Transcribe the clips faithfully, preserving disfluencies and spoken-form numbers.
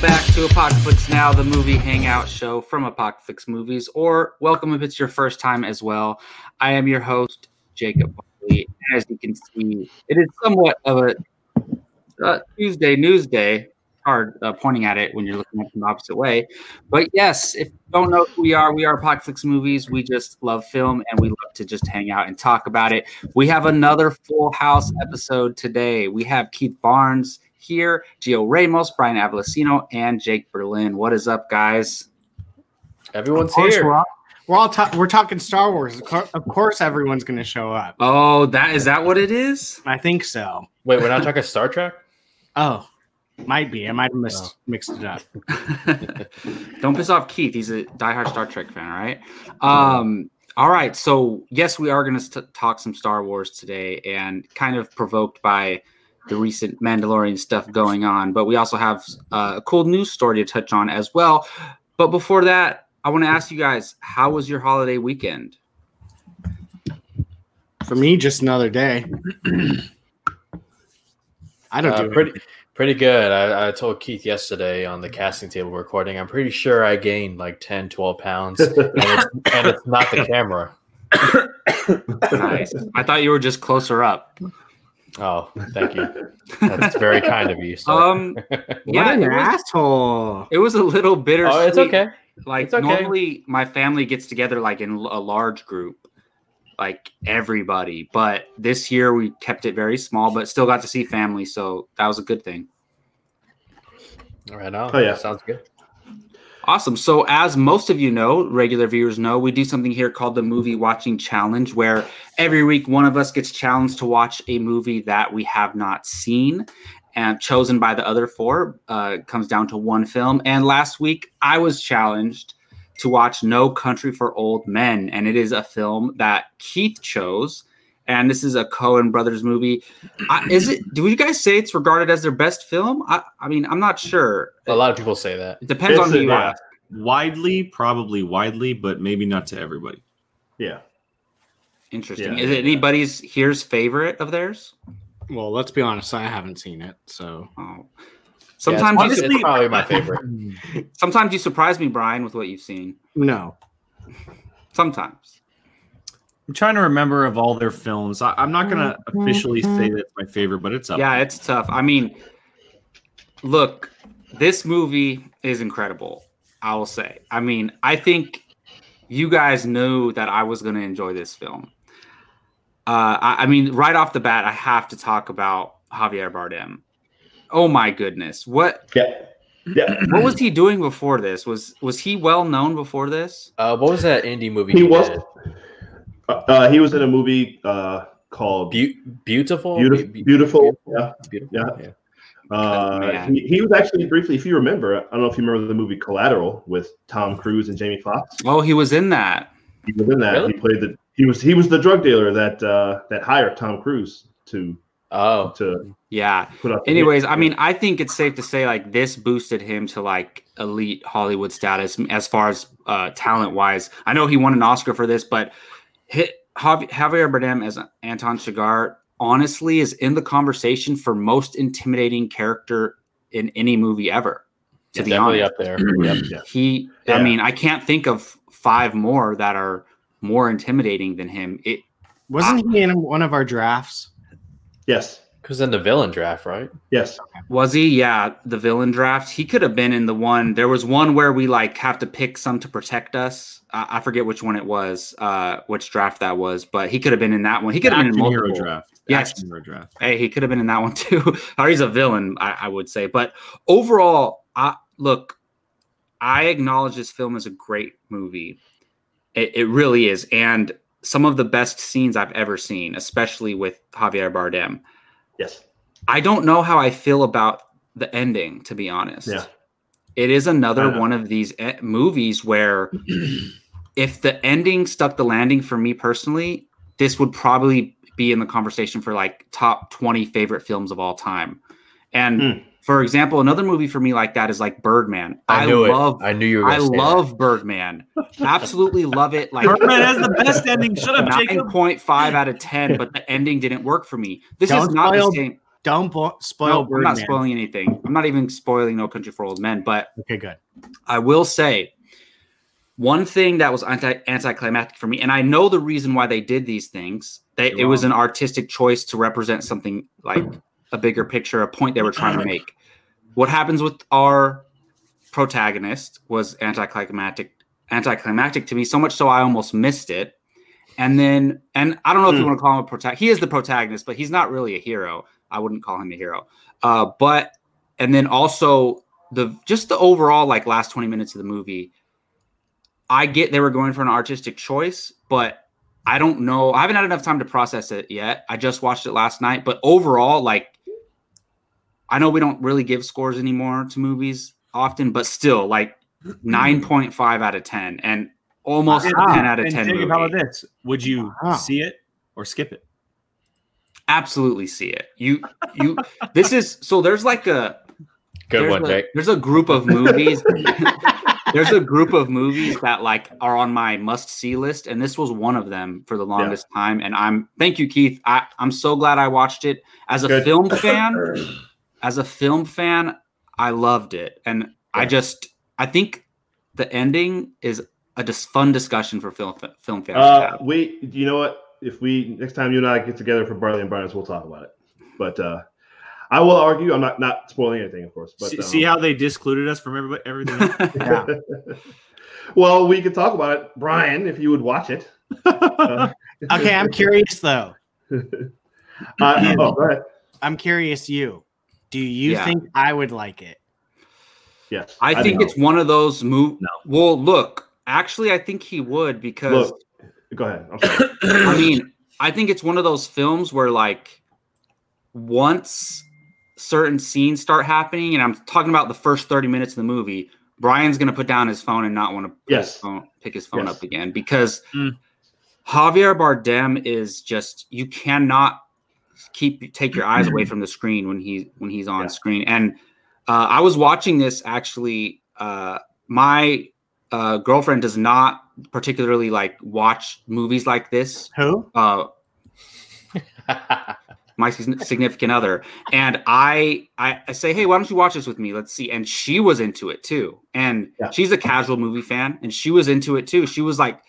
back to Apocalypse Now, the movie hangout show from Apocalypse Movies, or welcome if it's your first time as well. I am your host, Jacob Buckley. As you can see, it is somewhat of a uh, Tuesday news day. Hard uh, pointing at it when you're looking at it from the opposite way. But yes, if you don't know who we are, we are Apocalypse Movies. We just love film and we love to just hang out and talk about it. We have another Full House episode today. We have Keith Barnes here, Gio Ramos, Brian Avellacino, and Jake Berlin. What is up, guys? Everyone's here. We're all, we're, all ta- we're talking Star Wars. Of course everyone's going to show up. Oh, that is that what it is? I think so. Wait, we're not talking Star Trek? Oh. Might be. I might have missed, oh. mixed it up. Don't piss off Keith. He's a diehard Star Trek fan, right? Um, all right. So, yes, we are going to st- talk some Star Wars today, and kind of provoked by the recent Mandalorian stuff going on. But we also have uh, a cool news story to touch on as well. But before that, I want to ask you guys, how was your holiday weekend? For me, just another day. I don't uh, do pretty- it. Pretty good. I, I told Keith yesterday on the casting table recording, I'm pretty sure I gained like ten, twelve pounds, and it's, and it's not the camera. Nice. I thought you were just closer up. Oh, thank you. That's very kind of you. Sir. Um, yeah, what an it asshole. Was, it was a little bittersweet. Oh, it's okay. Like it's okay. Normally my family gets together like in a large group. Like everybody, but this year we kept it very small, but still got to see family, so that was a good thing. All right, on. Oh yeah, sounds good. Awesome. So, as most of you know, regular viewers know, we do something here called the Movie Watching Challenge, where every week one of us gets challenged to watch a movie that we have not seen, and chosen by the other four. Uh, comes down to one film. And last week I was challenged to watch No Country for Old Men, and it is a film that Keith chose, and this is a Coen Brothers movie. I, is it? Do you guys say it's regarded as their best film? I, I mean, I'm not sure. A lot of people say that. It depends it's on who a, you yeah. ask. Widely, probably widely, but maybe not to everybody. Yeah. Interesting. Yeah, is it anybody's here's favorite of theirs? Well, let's be honest. I haven't seen it, so. Oh. Sometimes yeah, it's, honestly, it's probably my favorite. Sometimes you surprise me, Brian, with what you've seen. No. Sometimes. I'm trying to remember of all their films. I, I'm not going to officially say that's my favorite, but it's up. Yeah, it's tough. I mean, look, this movie is incredible, I will say. I mean, I think you guys knew that I was going to enjoy this film. Uh, I, I mean, right off the bat, I have to talk about Javier Bardem. Oh my goodness! What? Yeah, yeah. What was he doing before this? Was was he well known before this? Uh, what was that indie movie? He, he was. Uh, he was in a movie uh, called Be- Beautiful? Beautiful, Be- Beautiful. Beautiful. Yeah, Beautiful. Yeah. yeah. Uh, he, he was actually briefly, if you remember, I don't know if you remember the movie Collateral with Tom Cruise and Jamie Foxx. Oh, he was in that. He was in that. Really? He played the. He was he was the drug dealer that uh, that hired Tom Cruise to. Oh, to yeah. Anyways, I mean, I think it's safe to say like this boosted him to like elite Hollywood status as far as uh, talent wise. I know he won an Oscar for this, but hit, Javier Bardem as Anton Chigurh honestly is in the conversation for most intimidating character in any movie ever. To be honest, up there. Yep. He, yeah. I mean, I can't think of five more that are more intimidating than him. It wasn't I, he in one of our drafts. Yes. Because in the villain draft, right? Yes. Was he? Yeah, the villain draft. He could have been in the one. There was one where we like have to pick some to protect us. Uh, I forget which one it was, uh, which draft that was, but he could have been in that one. He could have been in multiple. Hero draft. Yes. Action hero draft. Hey, he could have been in that one too. Or he's a villain, I, I would say. But overall, I, look, I acknowledge this film is a great movie. It, it really is. And some of the best scenes I've ever seen, especially with Javier Bardem. Yes. I don't know how I feel about the ending, to be honest. Yeah. It is another one of these e- movies where if the ending stuck the landing for me personally, this would probably be in the conversation for like top twenty favorite films of all time. And mm. for example, another movie for me like that is like Birdman. I, I knew love, it. I knew you were going to say I love that. Birdman. Absolutely love it. Like Birdman has the best ending. Shut up, Jacob. nine point five out of ten, but the ending didn't work for me. This don't is not spoil, the same. Don't bo- spoil. No, Birdman. I'm not spoiling anything. I'm not even spoiling No Country for Old Men. But okay, good. I will say one thing that was anti anticlimactic for me, and I know the reason why they did these things. They, it was an artistic choice to represent something like a bigger picture, a point they were trying to make. What happens with our protagonist was anticlimactic, anticlimactic to me, so much so I almost missed it. And then, and I don't know if mm. you want to call him a protagonist. He is the protagonist, but he's not really a hero. I wouldn't call him a hero. Uh, but, and then also the, just the overall, like last twenty minutes of the movie, I get they were going for an artistic choice, but I don't know. I haven't had enough time to process it yet. I just watched it last night, but overall, like, I know we don't really give scores anymore to movies often, but still like nine point five out of ten and almost wow. a ten out of and ten. Jacob, movie. How about this? Would you wow. see it or skip it? Absolutely see it. You, you, this is, so there's like a, good one, like, Jake. There's a group of movies. There's a group of movies that like are on my must-see list, and this was one of them for the longest yeah. time. And I'm thank you, Keith. I, I'm so glad I watched it. As a Good. film fan, as a film fan, I loved it. And yeah. I just I think the ending is a dis- fun discussion for film film fans. Uh, we you know what? If we next time you and I get together for Barley and Barnes, we'll talk about it. But uh I will argue. I'm not, not spoiling anything, of course. But see, um, see how they discluded us from everybody, everything else? Yeah. Well, we could talk about it, Brian, if you would watch it. Uh, okay, I'm curious though. uh, oh, go ahead. I'm curious. You, do you yeah. think I would like it? Yes, I, I think it's one of those movies. No. Well, look, actually, I think he would because. Look, go ahead. I'm sorry. I mean, I think it's one of those films where, like, once certain scenes start happening, and I'm talking about the first thirty minutes of the movie, Brian's going to put down his phone and not want to yes. his phone, pick his phone yes. up again because mm. Javier Bardem is just, you cannot keep take your eyes away from the screen when he when he's on yeah. screen. And uh, I was watching this actually. Uh, my uh, girlfriend does not particularly like watch movies like this. Who? Uh, my significant other, and I, I I say, hey, why don't you watch this with me? Let's see. And she was into it too. And yeah. she's a casual movie fan, and she was into it too. She was like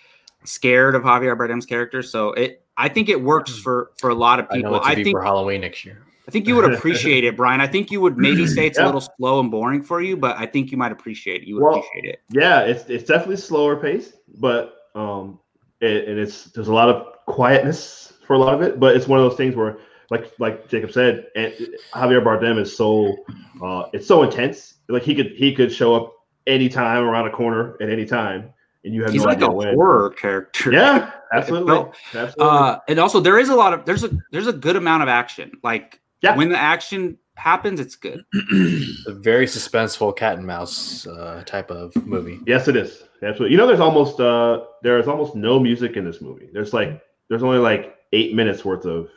scared of Javier Bardem's character. So it, I think it works for, for a lot of people. I, know what to I do think for Halloween next year. I think you would appreciate it, Brian. I think you would maybe say it's yeah. a little slow and boring for you, but I think you might appreciate it. You would well, appreciate it. Yeah, it's it's definitely slower paced, but um, it, and it's there's a lot of quietness for a lot of it. But it's one of those things where. Like like Jacob said, and Javier Bardem is so uh, it's so intense. Like he could he could show up any time around a corner at any time, and you have he's no like idea a when. Horror character. Yeah, absolutely. Well, absolutely. Uh, and also there is a lot of there's a there's a good amount of action. Like yeah. when the action happens, it's good. It's a very suspenseful cat and mouse uh, type of movie. Yes, it is absolutely. You know, there's almost uh, there is almost no music in this movie. There's like there's only like eight minutes worth of.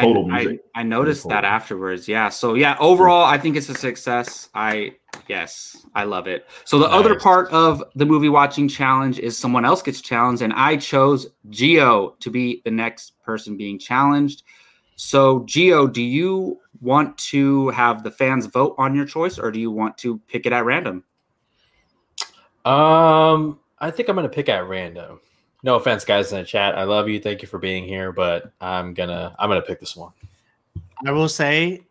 Total I, music. I I noticed total. that afterwards. Yeah. So yeah, overall, I think it's a success. I yes, I love it. So the nice. other part of the movie watching challenge is someone else gets challenged, and I chose Gio to be the next person being challenged. So Gio, do you want to have the fans vote on your choice, or do you want to pick it at random? Um, I think I'm gonna pick at random. No offense, guys in the chat. I love you. Thank you for being here, but I'm gonna I'm gonna pick this one. I will say.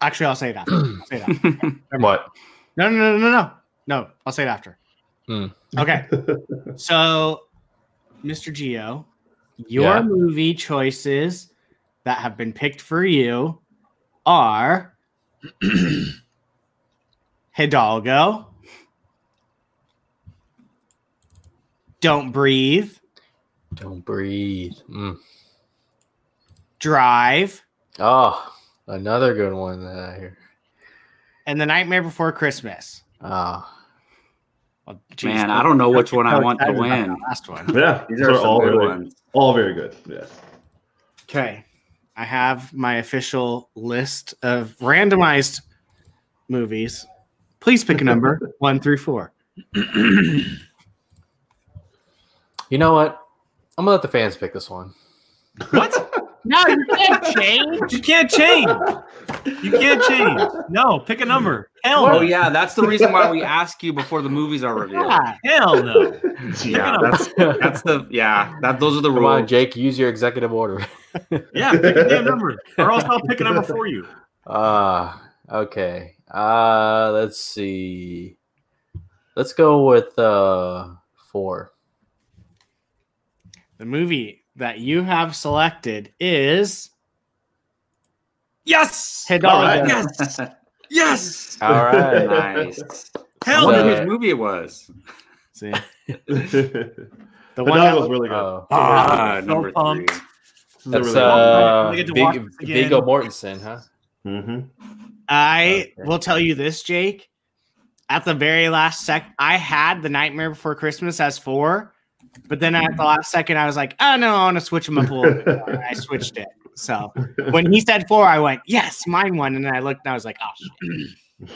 Actually, I'll say it after. I'll say it after. What? No, no, no, no, no, no. I'll say it after. Mm. Okay. So, Mister Gio, your yeah. movie choices that have been picked for you are Hidalgo. Don't breathe. Don't breathe. Mm. Drive. Oh, another good one that I hear. And The Nightmare Before Christmas. Oh. Well, geez, man, I don't know which one I want to win. The last one. Yeah, these are all good ones. All very good. Yes. Okay. I have my official list of randomized movies. Please pick a number one through four. You know what? I'm going to let the fans pick this one. What? No, you can't change. You can't change. You can't change. No, pick a number. Hell. Oh yeah, that's the reason why we ask you before the movies are revealed. Yeah, hell no. Yeah, that's that's the yeah. That those are the rules. Come on, Jake, use your executive order. Yeah, pick a damn number, or else I'll pick a number for you. Ah, uh, okay. Uh let's see. Let's go with uh four. The movie that you have selected is yes, Hidalgo. Right. Yes, yes. All right, nice. Hell, so, whose movie it was. See, the one that was really good. Oh. Ah, so number pumped. Three. That's really uh, Big, Viggo Mortensen, huh? Mm-hmm. I okay. will tell you this, Jake. At the very last sec, I had The Nightmare Before Christmas as four. But then at the last second, I was like, oh, no, I want to switch him up a little bit. And I switched it. So when he said four, I went, yes, mine won. And then I looked and I was like, oh, shit.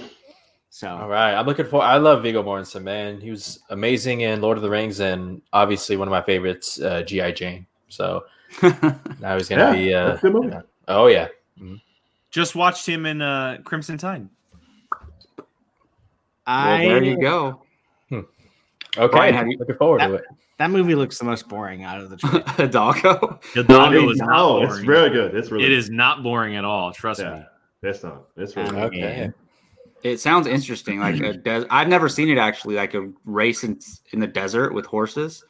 So. All right. I'm looking for – I love Viggo Mortensen, man. He was amazing in Lord of the Rings and obviously one of my favorites, uh, G I. Jane. So now he's going to yeah, be uh, – you know, oh, yeah. Mm-hmm. Just watched him in uh, Crimson Tide. I well, there you go. Hmm. Okay. Brian, how are you looking forward that- to it? That movie looks the most boring out of the trailer. Hidalgo? Hidalgo is not boring. It's really good. It's really. It is not boring at all. Trust yeah, me. It's not. It's really um, good. Okay. It sounds interesting. Like a des- I've never seen it actually. Like a race in, in the desert with horses.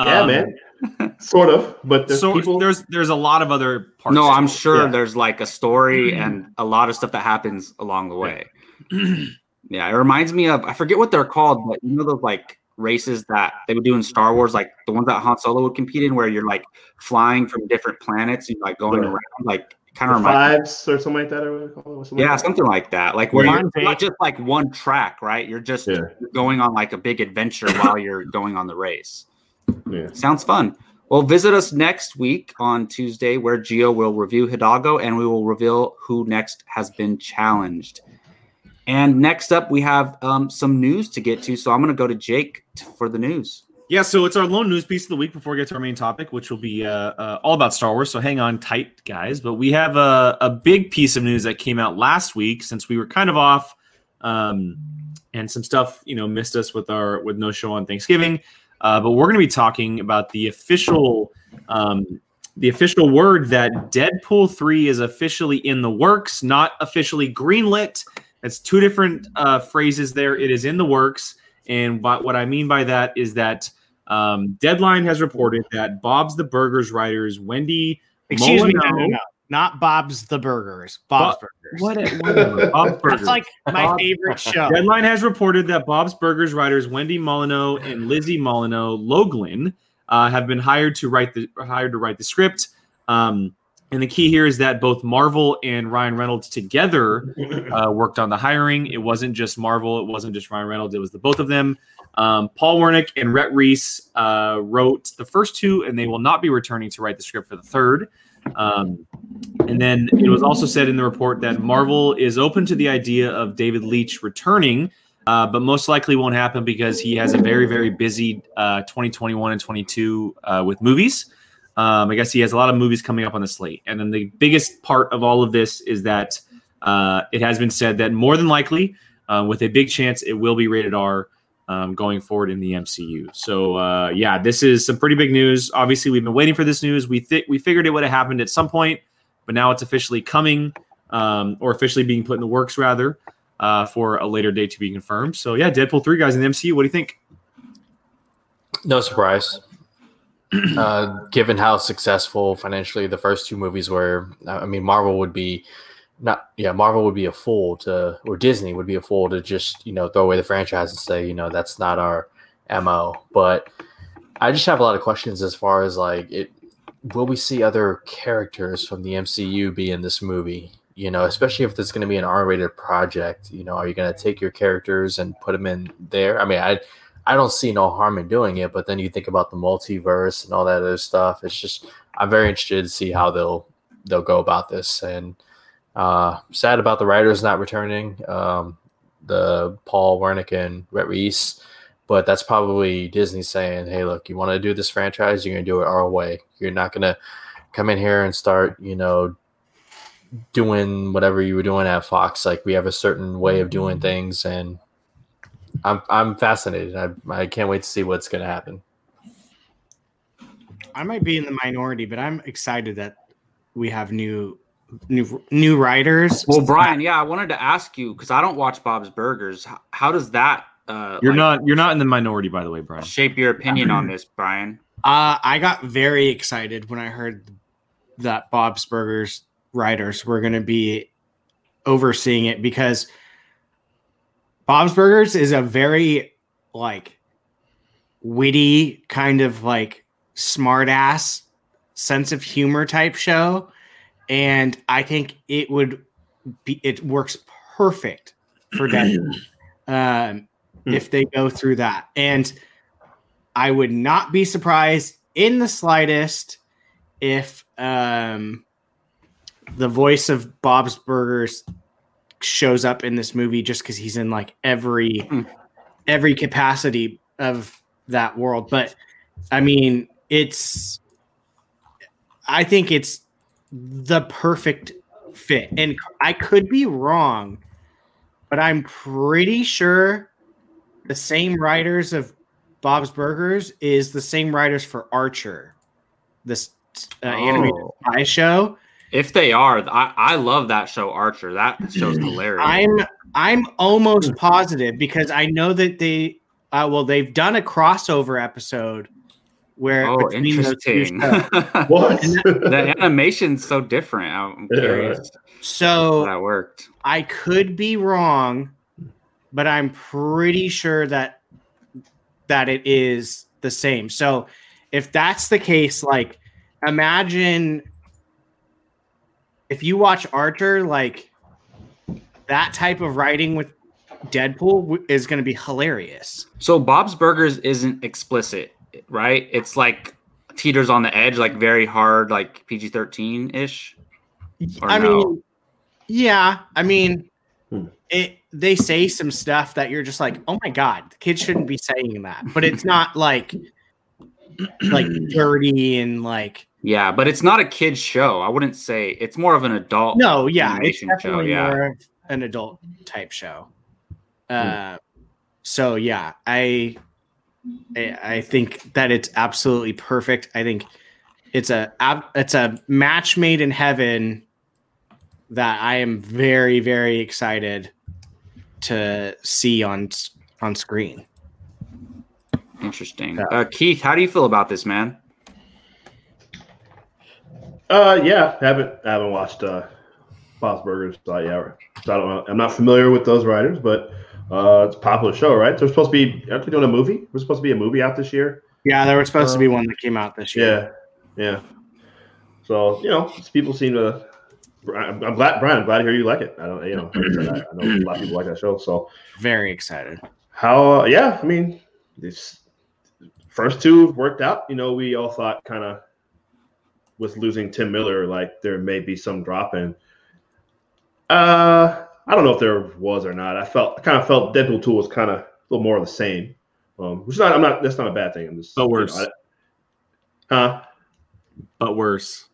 Yeah, um, man. Sort of, but there's so people- there's there's a lot of other parts. No, I'm sure yeah. there's like a story mm-hmm. and a lot of stuff that happens along the way. Yeah. Yeah, it reminds me of I forget what they're called, but you know those like. Races that they would do in Star Wars, like the ones that Han Solo would compete in, where you're like flying from different planets and like going yeah. around, like kind of fives me. Or something like that, or what something yeah, like something that. Like that. Like where Mind you're not just like one track, right? You're just yeah. going on like a big adventure while you're going on the race. Yeah, sounds fun. Well, visit us next week on Tuesday, where Gio will review Hidalgo and we will reveal who next has been challenged. And next up, we have um, some news to get to, so I'm going to go to Jake t- for the news. Yeah, so it's our lone news piece of the week before we get to our main topic, which will be uh, uh, all about Star Wars, so hang on tight, guys. But we have a, a big piece of news that came out last week since we were kind of off um, and some stuff you know missed us with our with no show on Thanksgiving. Uh, but we're going to be talking about the official um, the official word that Deadpool three is officially in the works, not officially greenlit. That's two different uh, phrases there. It is in the works. And what, what I mean by that is that um, Deadline has reported that Bob's the Burgers writers, Wendy Excuse Molyneux, me, no, no, no. Not Bob's the Burgers. Bob's Bob, Burgers. What, whatever. Bob's Burgers. That's like my Bob, favorite show. Deadline has reported that Bob's Burgers writers, Wendy Molyneux and Lizzie Molyneux Loughlin, uh, have been hired to write the hired to write the script. Um And the key here is that both Marvel and Ryan Reynolds together uh, worked on the hiring. It wasn't just Marvel. It wasn't just Ryan Reynolds. It was the both of them. Um, Paul Wernick and Rhett Reese uh, wrote the first two, and they will not be returning to write the script for the third. Um, and then it was also said in the report that Marvel is open to the idea of David Leitch returning, uh, but most likely won't happen because he has a very, very busy uh, twenty twenty-one and twenty-two uh, with movies. Um, I guess he has a lot of movies coming up on the slate. And then the biggest part of all of this is that uh, it has been said that more than likely, uh, with a big chance, it will be rated R um, going forward in the M C U. So, uh, yeah, this is some pretty big news. Obviously, we've been waiting for this news. We th- we figured it would have happened at some point, but now it's officially coming um, or officially being put in the works, rather, uh, for a later date to be confirmed. So, yeah, Deadpool three guys in the M C U. What do you think? No surprise. Uh, given how successful financially the first two movies were, I mean, Marvel would be not, yeah, Marvel would be a fool to, or Disney would be a fool to just, you know, throw away the franchise and say, you know, that's not our M O. But I just have a lot of questions as far as like, it, will we see other characters from the M C U be in this movie? You know, especially if it's going to be an R-rated project, you know, are you going to take your characters and put them in there? I mean, I. I don't see no harm in doing it, but then you think about the multiverse and all that other stuff. It's just I'm very interested to see how they'll they'll go about this. And uh, sad about the writers not returning, um, the Paul Wernick and Rhett Reese, but that's probably Disney saying, "Hey, look, you want to do this franchise? You're gonna do it our way. You're not gonna come in here and start, you know, doing whatever you were doing at Fox. Like, we have a certain way of doing things, and I'm I'm fascinated. I I can't wait to see what's going to happen. I might be in the minority, but I'm excited that we have new new new writers. Well, Brian, yeah, I wanted to ask you, because I don't watch Bob's Burgers. How, how does that? Uh, you're like, not you're not in the minority, by the way, Brian. Shape your opinion on this, Brian. Uh, I got very excited when I heard that Bob's Burgers writers were going to be overseeing it, because Bob's Burgers is a very like witty kind of like smart ass sense of humor type show. And I think it would be, it works perfect for Deadpool um, if they go through that. And I would not be surprised in the slightest if um, the voice of Bob's Burgers shows up in this movie, just because he's in like every mm. every capacity of that world. But I mean, it's I think it's the perfect fit. And I could be wrong, but I'm pretty sure the same writers of Bob's Burgers is the same writers for Archer, this uh, oh. animated spy show. If they are, I, I love that show, Archer. That show's hilarious. I'm I'm almost positive, because I know that they uh, well they've done a crossover episode where oh interesting what the animation's so different. I'm curious. Yeah. So that worked. I could be wrong, but I'm pretty sure that. that it is the same. So if that's the case, like imagine if you watch Archer, like that type of writing with Deadpool w- is going to be hilarious. So Bob's Burgers isn't explicit, right? It's like teeters on the edge, like very hard, like P G thirteen ish. I no? mean, yeah, I mean, It, they say some stuff that you're just like, oh my God, the kids shouldn't be saying that. But it's not like like dirty and like yeah, but it's not a kid's show. I wouldn't say it's more of an adult. No, yeah, it's definitely show, more yeah. an adult type show. Uh, mm. So yeah, I, I I think that it's absolutely perfect. I think it's a it's a match made in heaven. That I am very, very excited to see on on screen. Interesting. So. Uh, Keith, how do you feel about this, man? Uh, yeah, haven't haven't watched uh, Bob's Burgers. So yeah, so I don't know. I'm not familiar with those writers, but uh, it's a popular show, right? They're supposed to be. Aren't they doing a movie? We're supposed to be a movie out this year. Yeah, there was supposed um, to be one that came out this year. Yeah, yeah. So you know, people seem to. I'm glad, Brian. I'm glad to hear you like it. I don't, you know, I know a lot of people like that show. So very excited. How? Uh, yeah, I mean, these first two worked out. You know, we all thought kind of with losing Tim Miller, like there may be some drop in. Uh, I don't know if there was or not. I felt, I kind of felt Deadpool two was kind of a little more of the same. Um, which is not, I'm not. That's not a bad thing. I'm just but worse. You know, I, huh? But worse.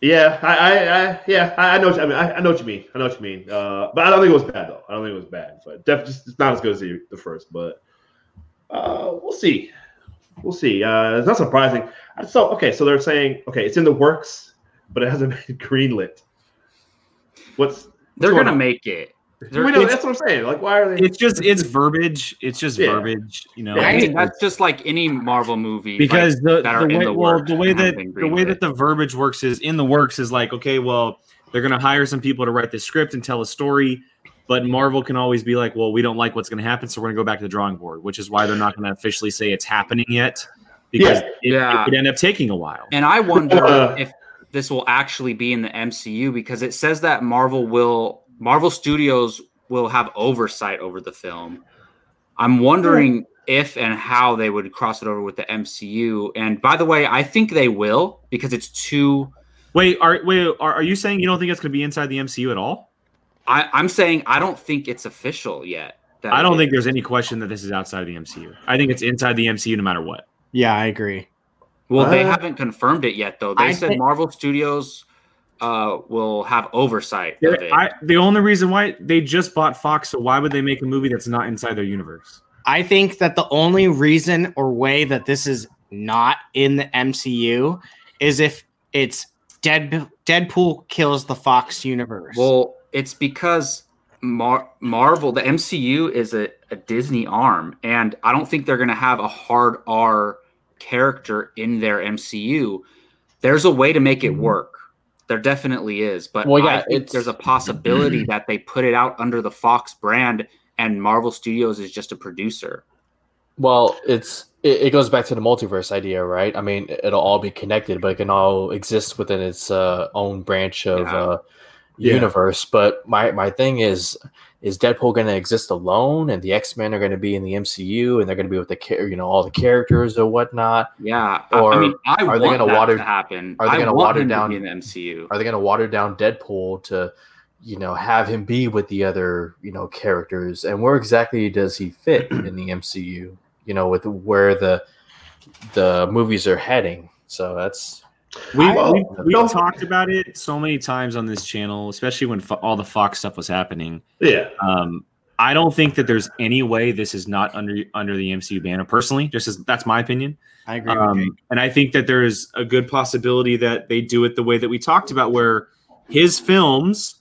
Yeah, I, I, I, yeah, I know. What you, I mean, I, I know what you mean. I know what you mean. Uh, but I don't think it was bad though. I don't think it was bad. But definitely, it's not as good as the, the first. But uh, we'll see. We'll see. Uh, it's not surprising. So okay, so they're saying okay, it's in the works, but it hasn't been greenlit. What's, what's they're going to make it? We know, that's what I'm saying. Like, why are they? It's just it's verbiage. It's just yeah. verbiage. You know, yeah, I mean, that's just like any Marvel movie. Because like, the, the, way, the, well, the way that the way that the verbiage works is in the works is like okay, well, they're gonna hire some people to write the script and tell a story, but Marvel can always be like, well, we don't like what's gonna happen, so we're gonna go back to the drawing board, which is why they're not gonna officially say it's happening yet, because yeah. It, yeah. it could end up taking a while. And I wonder uh, if this will actually be in the M C U, because it says that Marvel will. Marvel Studios will have oversight over the film. I'm wondering if and how they would cross it over with the M C U. And by the way, I think they will, because it's too... Wait, are wait, are, are you saying you don't think it's going to be inside the M C U at all? I, I'm saying I don't think it's official yet. That I don't it... think there's any question that this is outside of the M C U. I think it's inside the M C U no matter what. Yeah, I agree. Well, uh, they haven't confirmed it yet, though. They I said think- Marvel Studios uh, will have oversight. Of it. I, the only reason why they just bought Fox, so why would they make a movie that's not inside their universe? I think that the only reason or way that this is not in the M C U is if it's Dead, Deadpool kills the Fox universe. Well, it's because Mar- Marvel, the M C U is a, a Disney arm, and I don't think they're going to have a hard R character in their M C U. There's a way to make it work. There definitely is, but well, yeah, I think there's a possibility that they put it out under the Fox brand and Marvel Studios is just a producer. Well, it's it, it goes back to the multiverse idea, right? I mean, it'll all be connected, but it can all exist within its uh, own branch of yeah. uh, universe. Yeah. But my, my thing is, is Deadpool going to exist alone, and the X-Men are going to be in the M C U, and they're going to be with the you know all the characters or whatnot? Yeah, or I mean, I are they going to water happen? Are they going to water down the M C U? Are they going to water down Deadpool to? You know, have him be with the other, you know, characters, and where exactly does he fit in the M C U? You know, with where the the movies are heading. So that's we I, we, we talked about it so many times on this channel, especially when fo- all the Fox stuff was happening. Yeah, um, I don't think that there's any way this is not under under the M C U banner. Personally, just as that's my opinion. I agree, um, with you. And I think that there is a good possibility that they do it the way that we talked about, where his films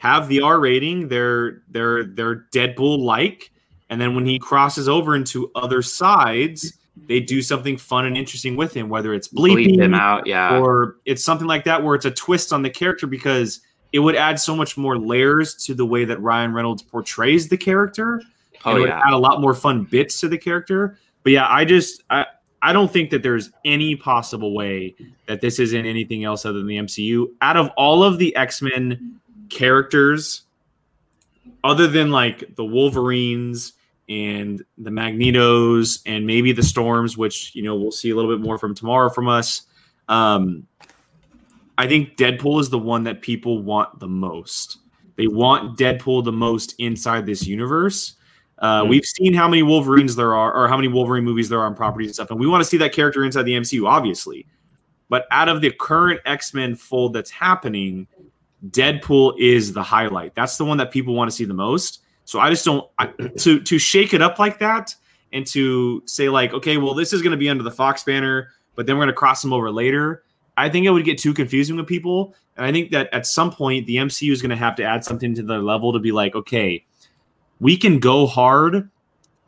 have the R rating, they're they're they're Deadpool like, and then when he crosses over into other sides, they do something fun and interesting with him, whether it's bleeping Bleep him out, yeah, or it's something like that where it's a twist on the character, because it would add so much more layers to the way that Ryan Reynolds portrays the character. Oh, and it would yeah. add a lot more fun bits to the character. But yeah, I just I, I don't think that there's any possible way that this isn't anything else other than the M C U. Out of all of the X-Men characters, other than like the Wolverines and the Magnetos and maybe the Storms, which you know we'll see a little bit more from tomorrow from us, um I think Deadpool is the one that people want the most. They want Deadpool the most inside this universe. Uh we've seen how many Wolverines there are, or how many Wolverine movies there are on properties and stuff, and we want to see that character inside the M C U, obviously, but out of the current X-Men fold that's happening, Deadpool is the highlight. That's the one that people want to see the most. So I just don't I, to to shake it up like that and to say like, okay, well, this is going to be under the Fox banner, but then we're going to cross them over later. I think it would get too confusing with people, and I think that at some point the M C U is going to have to add something to their level to be like, okay, we can go hard,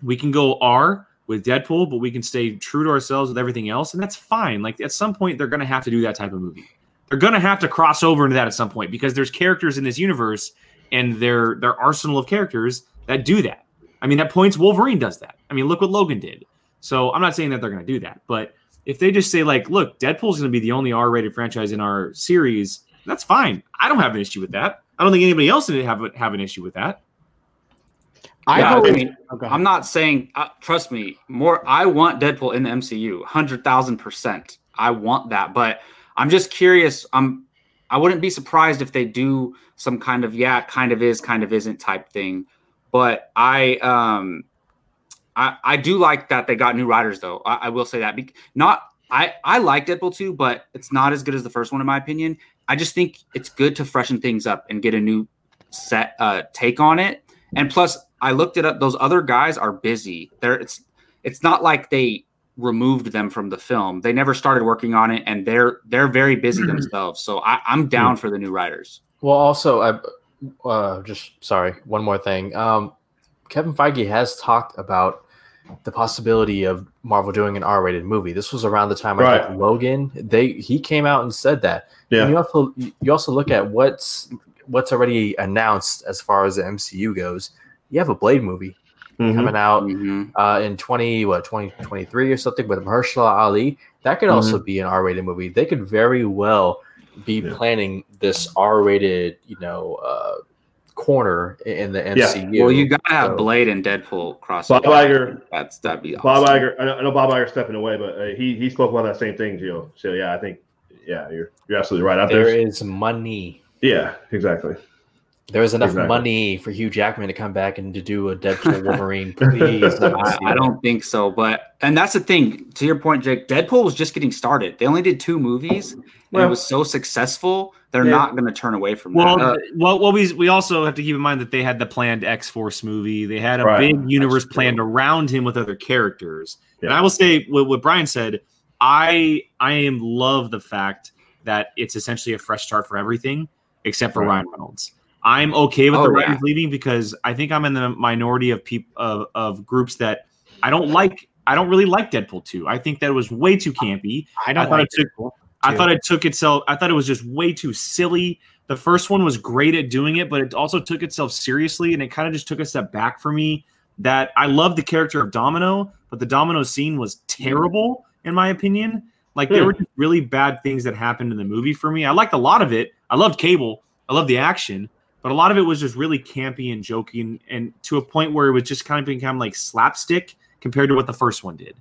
we can go R with Deadpool, but we can stay true to ourselves with everything else, and that's fine. Like at some point they're going to have to do that type of movie. They're going to have to cross over into that at some point, because there's characters in this universe and their their arsenal of characters that do that. I mean, at points, Wolverine does that. I mean, look what Logan did. So I'm not saying that they're going to do that, but if they just say like, look, Deadpool's going to be the only R-rated franchise in our series, that's fine. I don't have an issue with that. I don't think anybody else did have, have an issue with that. I, yeah, I mean, oh, I'm not saying, uh, trust me, more. I want Deadpool in the M C U, one hundred thousand percent. I want that, but I'm just curious. I'm, I wouldn't be surprised if they do some kind of yeah, kind of is, kind of isn't type thing. But I, um, I, I do like that they got new writers, though. I, I will say that. Be- not I, I like Deadpool two, but it's not as good as the first one in my opinion. I just think it's good to freshen things up and get a new set uh, take on it. And plus, I looked it up. Those other guys are busy. They're it's it's not like they removed them from the film. They never started working on it, and they're they're very busy themselves. So I, I'm down for the new writers. Well, also, I uh, just sorry, one more thing. Um, Kevin Feige has talked about the possibility of Marvel doing an R-rated movie. This was around the time right. I think Logan. They he came out and said that. Yeah. And you also you also look at what's what's already announced as far as the M C U goes. You have a Blade movie. Mm-hmm. Coming out mm-hmm. uh, in twenty what twenty twenty-three or something with Mahershala Ali, that could mm-hmm. also be an R-rated movie. They could very well be yeah. planning this R-rated, you know, uh, corner in the M C U. Yeah. Well, you gotta have so, Blade and Deadpool crossover. Bob Iger, that's that'd be awesome. Bob Iger. I know Bob Iger's stepping away, but uh, he he spoke about that same thing, Gio. So yeah, I think yeah, you're you're absolutely right. Out there, there is money. Yeah, exactly. There was enough exactly. money for Hugh Jackman to come back and to do a Deadpool Wolverine. Please, I, I don't think so. But and that's the thing. To your point, Jake, Deadpool was just getting started. They only did two movies, and well, it was so successful. They're yeah. not going to turn away from well, that. Well, well, we we also have to keep in mind that they had the planned X-Force movie. They had a right. big universe that's planned true. around him with other characters. Yeah. And I will say what, what Brian said. I I am love the fact that it's essentially a fresh start for everything except for right. Ryan Reynolds. I'm okay with oh, the writers yeah. leaving because I think I'm in the minority of people of, of groups that I don't like. I don't really like Deadpool two. I think that it was way too campy. I, don't I thought like it took. I thought it took itself. I thought it was just way too silly. The first one was great at doing it, but it also took itself seriously, and it kind of just took a step back for me. That I love the character of Domino, but the Domino scene was terrible in my opinion. Like hmm. there were just really bad things that happened in the movie for me. I liked a lot of it. I loved Cable. I loved the action. But a lot of it was just really campy and joking, and, and to a point where it was just kind of become like slapstick compared to what the first one did.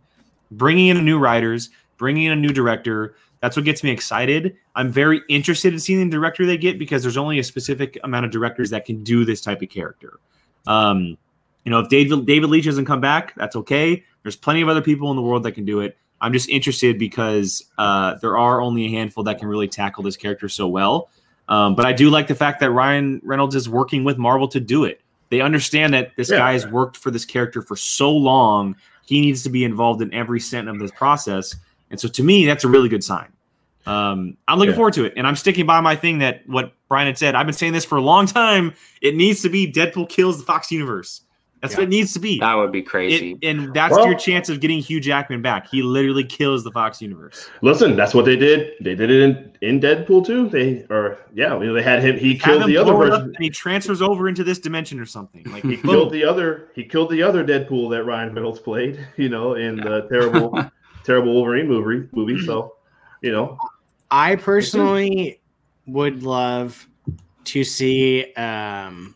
Bringing in new writers, bringing in a new director, that's what gets me excited. I'm very interested in seeing the director they get because there's only a specific amount of directors that can do this type of character. Um, you know, if David, David Leitch doesn't come back, that's okay. There's plenty of other people in the world that can do it. I'm just interested because uh, there are only a handful that can really tackle this character so well. Um, but I do like the fact that Ryan Reynolds is working with Marvel to do it. They understand that this yeah. guy has worked for this character for so long. He needs to be involved in every cent of this process. And so to me, that's a really good sign. Um, I'm looking yeah. forward to it. And I'm sticking by my thing that what Brian had said. I've been saying this for a long time. It needs to be Deadpool kills the Fox universe. That's yeah. what it needs to be. That would be crazy. It, and that's well, your chance of getting Hugh Jackman back. He literally kills the Fox universe. Listen, that's what they did. They did it in, in Deadpool too. They or yeah, you know, they had him he killed the other person. And he transfers over into this dimension or something. Like he killed the other he killed the other Deadpool that Ryan Reynolds played, you know, in yeah. the terrible terrible Wolverine movie movie. So, you know. I personally would love to see um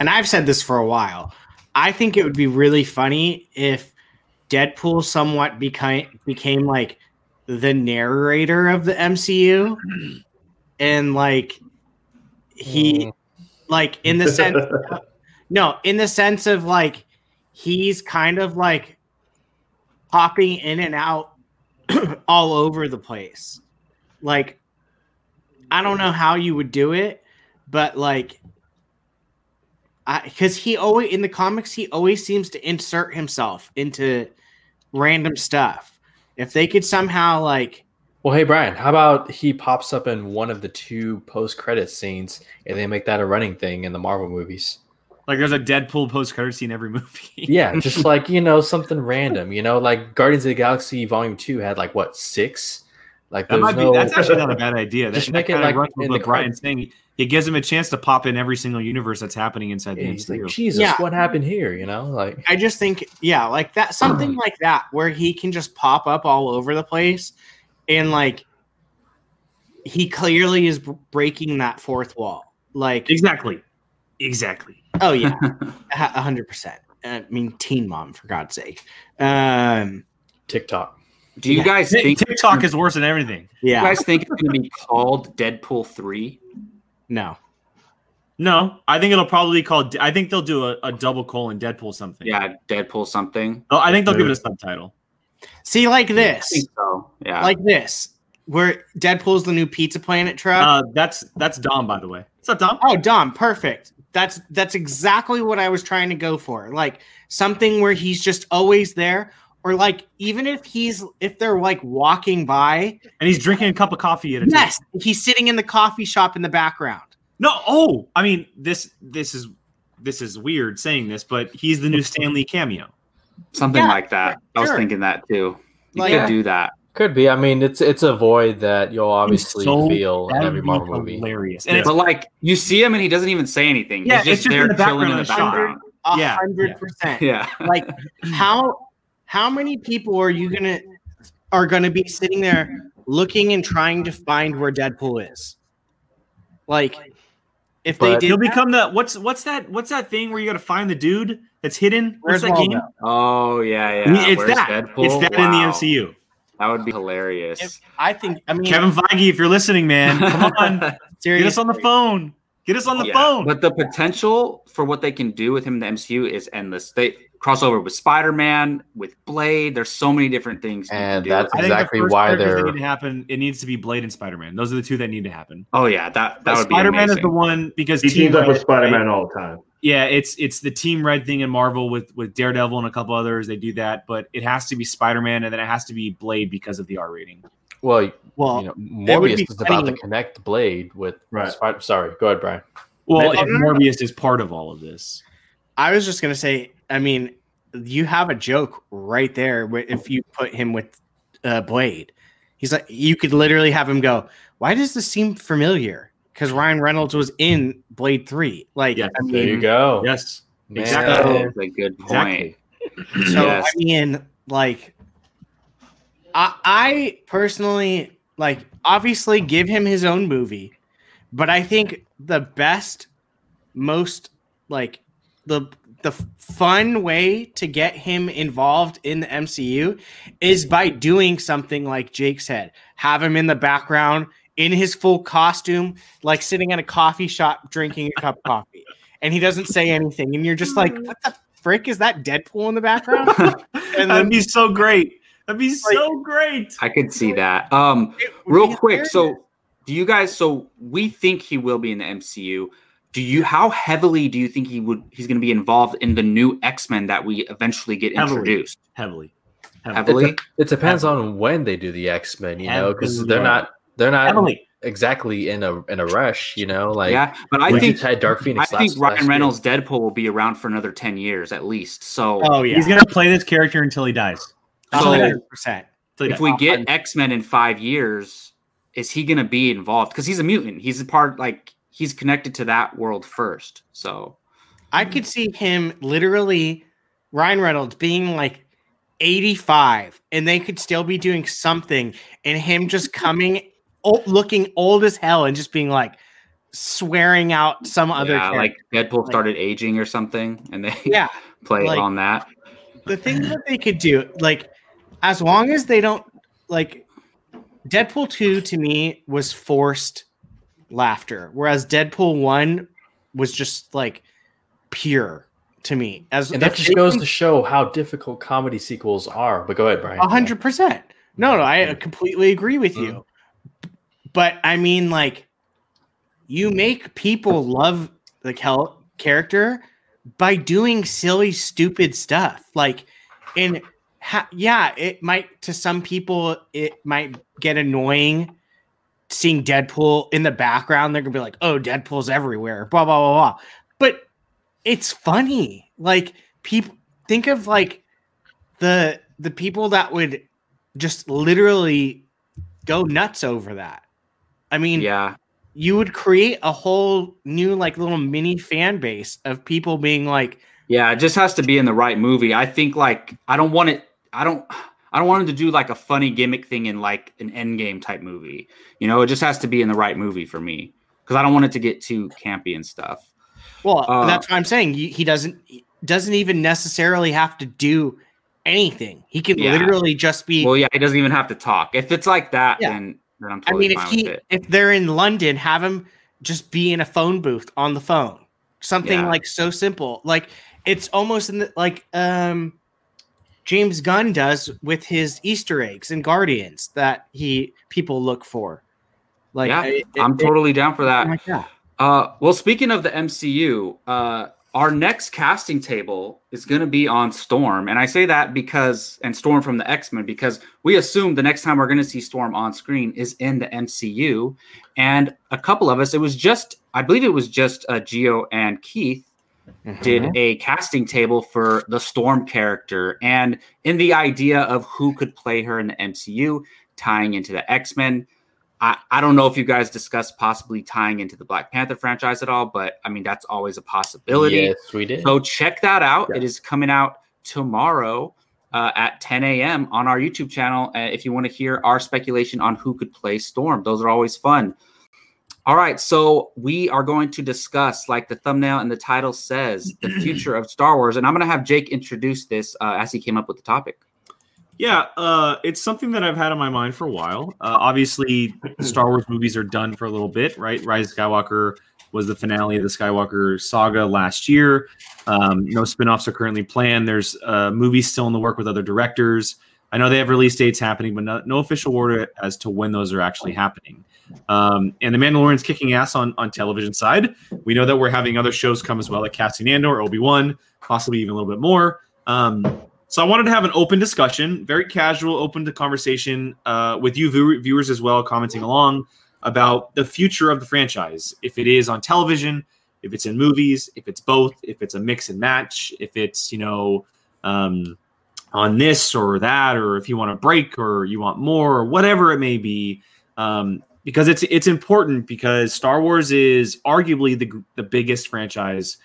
and I've said this for a while. I think it would be really funny if Deadpool somewhat became became like the narrator of the M C U, and like he, like in the sense, of, no, in the sense of like he's kind of like popping in and out all over the place. Like I don't know how you would do it, but like. Because he always in the comics, he always seems to insert himself into random stuff. If they could somehow like, well, hey Brian, how about he pops up in one of the two post-credit scenes, and they make that a running thing in the Marvel movies? Like, there's a Deadpool post-credit scene every movie. Yeah, just like you know something random. You know, like Guardians of the Galaxy Volume Two had like what six. Like that might be, no, that's actually not a bad idea. That's make it like in the Brian's thing. It gives him a chance to pop in every single universe that's happening inside yeah, the M C U. Like, Jesus, yeah. what happened here? You know, like I just think, yeah, like that something like that where he can just pop up all over the place, and like he clearly is breaking that fourth wall. Like exactly, exactly. Oh yeah, a hundred percent. I mean, Teen Mom for God's sake. Um, TikTok. Do you yeah. guys think TikTok is worse than everything? Yeah. Do you guys think it's going to be called Deadpool three? No. No. I think it'll probably be called... I think they'll do a, a double colon Deadpool something. Yeah, Deadpool something. Oh, I think they'll give it a subtitle. See, like this. Yeah, I think so. Yeah. Like this. Where Deadpool's the new Pizza Planet truck. Uh, that's that's Dom, by the way. What's up, Dom? Oh, Dom. Perfect. That's That's exactly what I was trying to go for. Like, something where he's just always there... Or like, even if he's if they're like walking by and he's drinking a cup of coffee at a yes, time. He's sitting in the coffee shop in the background. No, oh, I mean this this is this is weird saying this, but he's the new Stan Lee cameo, something yeah, like that. Sure. I was thinking that too. You like, could yeah. do that. Could be. I mean, it's it's a void that you'll obviously so feel in every Marvel movie. Hilarious, and yeah. it's, but like you see him and he doesn't even say anything. Yeah, he's just, it's just there in the chilling in the background. A hundred percent. Yeah, like how. How many people are you gonna are gonna be sitting there looking and trying to find where Deadpool is? Like, if but they did, he'll become the what's what's that what's that thing where you gotta find the dude that's hidden? Where's what's that Waldo? Game? Oh yeah, yeah. It's Where's that. Deadpool? It's that wow. in the M C U. That would be hilarious. If, I think. I mean, Kevin Feige, if you're listening, man, come on, seriously. Get us on the phone. Get us on the yeah. phone. But the potential for what they can do with him in the M C U is endless. They crossover with Spider-Man, with Blade. There's so many different things. And that's do. exactly the why they're that need to happen. It needs to be Blade and Spider-Man. Those are the two that need to happen. Oh yeah, that that would Spider-Man be Spider-Man is the one because he teams up with Spider-Man all the time. Yeah, it's it's the Team Red thing in Marvel with with Daredevil and a couple others. They do that, but it has to be Spider-Man, and then it has to be Blade because of the R rating. Well, well, you know, Morbius is about to connect Blade with. Right. Spider- Sorry, go ahead, Brian. Well, if Morbius is part of all of this. I was just gonna say, I mean, you have a joke right there. If you put him with uh, Blade, he's like, you could literally have him go, "Why does this seem familiar?" Because Ryan Reynolds was in Blade Three. Like, yes, I mean, there you go. Yes, man, exactly. That's a good point. Exactly. So yes. I mean, like, I, I personally like obviously give him his own movie, but I think the best, most like the the fun way to get him involved in the M C U is by doing something like Jake said. Have him in the background, in his full costume, like sitting at a coffee shop drinking a cup of coffee, and he doesn't say anything, and you're just like, what the frick is that Deadpool in the background? And that'd be so great. That'd be like, so great. I could see that. Um, real quick, so do you guys? So we think he will be in the M C U. Do you? How heavily do you think he would? He's going to be involved in the new X-Men that we eventually get heavily, introduced. Heavily, heavily. It, it depends heavily. on when they do the X-Men, you heavily. know, because they're not. They're not Emily. exactly in a in a rush, you know. Like yeah, but I think Dark Phoenix. I think Ryan Reynolds' Deadpool will be around for another ten years at least. So oh, yeah. he's gonna play this character until he dies. one hundred percent. So if we get X-Men in five years, is he gonna be involved? Because he's a mutant. He's a part like he's connected to that world first. So I could see him literally Ryan Reynolds being like eighty-five, and they could still be doing something, and him just coming. Old, looking old as hell and just being like swearing out some other yeah, character. Like Deadpool started like, aging or something, and they yeah, play like, on that. The thing that they could do, like, as long as they don't, like, Deadpool two to me was forced laughter, whereas Deadpool one was just like pure to me. As and that just goes to show how difficult comedy sequels are. But go ahead, Brian. A hundred percent. No, no, I completely agree with you. Mm. But I mean, like, you make people love the cal- character by doing silly, stupid stuff. Like, and ha- yeah, it might to some people it might get annoying seeing Deadpool in the background. They're gonna be like, "Oh, Deadpool's everywhere." Blah blah blah blah. But it's funny. Like, people think of like the the people that would just literally go nuts over that. I mean, yeah, you would create a whole new like little mini fan base of people being like, yeah, it just has to be in the right movie. I think like I don't want it. I don't I don't want him to do like a funny gimmick thing in like an Endgame type movie. You know, it just has to be in the right movie for me because I don't want it to get too campy and stuff. Well, uh, that's what I'm saying. He doesn't doesn't even necessarily have to do anything. He can yeah. literally just be. Well, yeah, he doesn't even have to talk. If it's like that, yeah. then. I'm totally I mean, if he, if they're in London, have him just be in a phone booth on the phone, something yeah. like so simple. Like it's almost in the, like um, James Gunn does with his Easter eggs and Guardians that he people look for. Like, yeah, it, I'm it, totally it, down for that. Like that. Uh, well, speaking of the M C U, uh, our next casting table is going to be on Storm. And I say that because, and Storm from the X-Men, because we assume the next time we're going to see Storm on screen is in the M C U. And a couple of us, it was just, I believe it was just uh, Gio and Keith mm-hmm. did a casting table for the Storm character. And in the idea of who could play her in the M C U, tying into the X-Men, I, I don't know if you guys discussed possibly tying into the Black Panther franchise at all, but I mean, that's always a possibility. Yes, we did. So check that out. Yeah. It is coming out tomorrow uh, at ten a.m. on our YouTube channel. Uh, if you want to hear our speculation on who could play Storm, those are always fun. All right. So we are going to discuss, like the thumbnail and the title says, the future of Star Wars. And I'm going to have Jake introduce this uh, as he came up with the topic. Yeah, uh, it's something that I've had on my mind for a while. Uh, obviously, the Star Wars movies are done for a little bit, right? Rise of Skywalker was the finale of the Skywalker saga last year. Um, no spinoffs are currently planned. There's uh, movies still in the work with other directors. I know they have release dates happening, but no, no official order as to when those are actually happening. Um, and The Mandalorian's kicking ass on, on television side. We know that we're having other shows come as well, like Cassian Andor, Obi-Wan, possibly even a little bit more. Um, so I wanted to have an open discussion, very casual, open to conversation uh, with you view- viewers as well, commenting along about the future of the franchise. If it is on television, if it's in movies, if it's both, if it's a mix and match, if it's, you know, um, on this or that, or if you want a break or you want more or whatever it may be. Um, because it's it's important, because Star Wars is arguably the the biggest franchise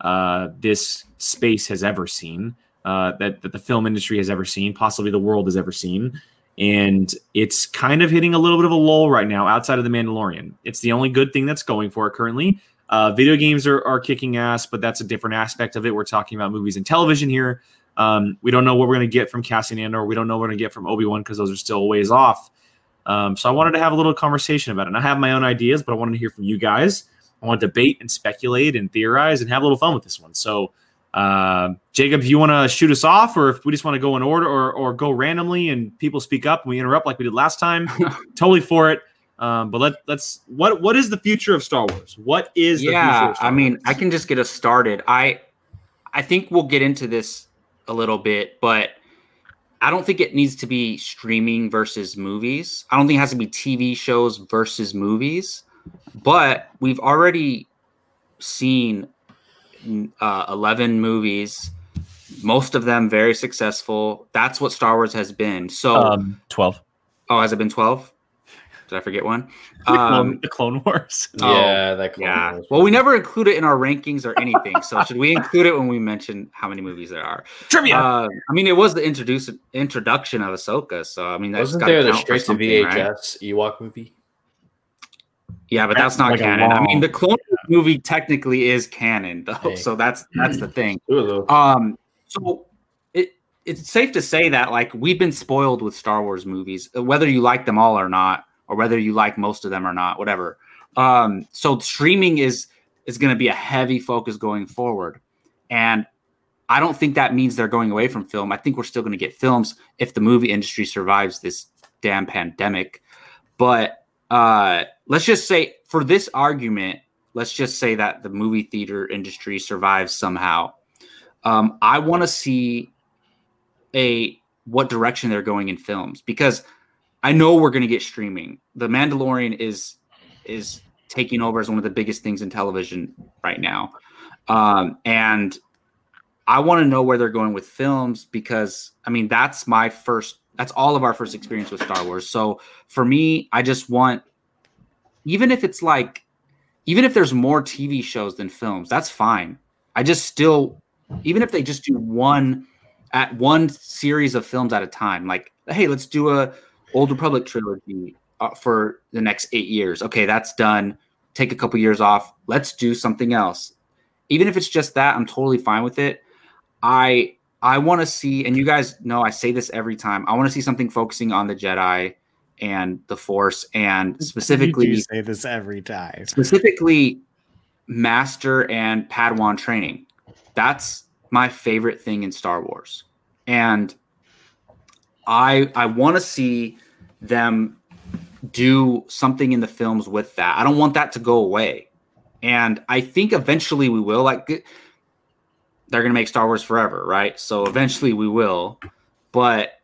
uh, this space has ever seen, uh, that, that the film industry has ever seen, possibly the world has ever seen. And it's kind of hitting a little bit of a lull right now outside of The Mandalorian. It's the only good thing that's going for it currently. Uh, video games are, are kicking ass, but that's a different aspect of it. We're talking about movies and television here. Um, we don't know what we're going to get from Cassian Andor. We don't know what we're going to get from Obi-Wan, because those are still a ways off. Um, so I wanted to have a little conversation about it. And I have my own ideas, but I wanted to hear from you guys. I want to debate and speculate and theorize and have a little fun with this one. So, uh, Jacob, if you want to shoot us off, or if we just want to go in order, or or go randomly and people speak up and we interrupt like we did last time, totally for it. Um, but let, let's what what is the future of Star Wars? What is the yeah, future of Star Wars? I mean, I can just get us started. I I think we'll get into this a little bit, but I don't think it needs to be streaming versus movies. I don't think it has to be T V shows versus movies, but we've already seen uh, eleven movies, most of them very successful. That's what Star Wars has been. So um, twelve. Oh, has it been twelve? Did I forget one? Um, the Clone Wars. Oh, yeah, that Clone yeah. Wars. Well, we never include it in our rankings or anything. So should we include it when we mention how many movies there are? Trivia. Uh, I mean, it was the introduce introduction of Ahsoka. So I mean, that's wasn't there the straight to V H S right? Ewok movie? Yeah, but that's, that's not like canon. Long... I mean, the Clone Wars movie technically is canon, though. Hey. So that's that's the thing. Um, so. It's safe to say that, like, we've been spoiled with Star Wars movies, whether you like them all or not, or whether you like most of them or not, whatever. Um, so streaming is is going to be a heavy focus going forward. And I don't think that means they're going away from film. I think we're still going to get films if the movie industry survives this damn pandemic. But uh, let's just say, for this argument, let's just say that the movie theater industry survives somehow. Um, I want to see... a what direction they're going in films, because I know we're going to get streaming. The Mandalorian is is taking over as one of the biggest things in television right now, um, and I want to know where they're going with films, because I mean that's my first, that's all of our first experience with Star Wars. So for me, I just want, even if it's like, even if there's more T V shows than films, that's fine. I just still, even if they just do one. At one series of films at a time, like, hey, let's do a Old Republic trilogy uh, for the next eight years. Okay, that's done. Take a couple years off. Let's do something else. Even if it's just that, I'm totally fine with it. I I want to see, and you guys know I say this every time, I want to see something focusing on the Jedi and the Force, and specifically, you do say this every time, specifically Master and Padawan training. That's my favorite thing in Star Wars, and I I want to see them do something in the films with that. I don't want that to go away, and I think eventually we will. Like, they're gonna make Star Wars forever, right? So eventually we will. But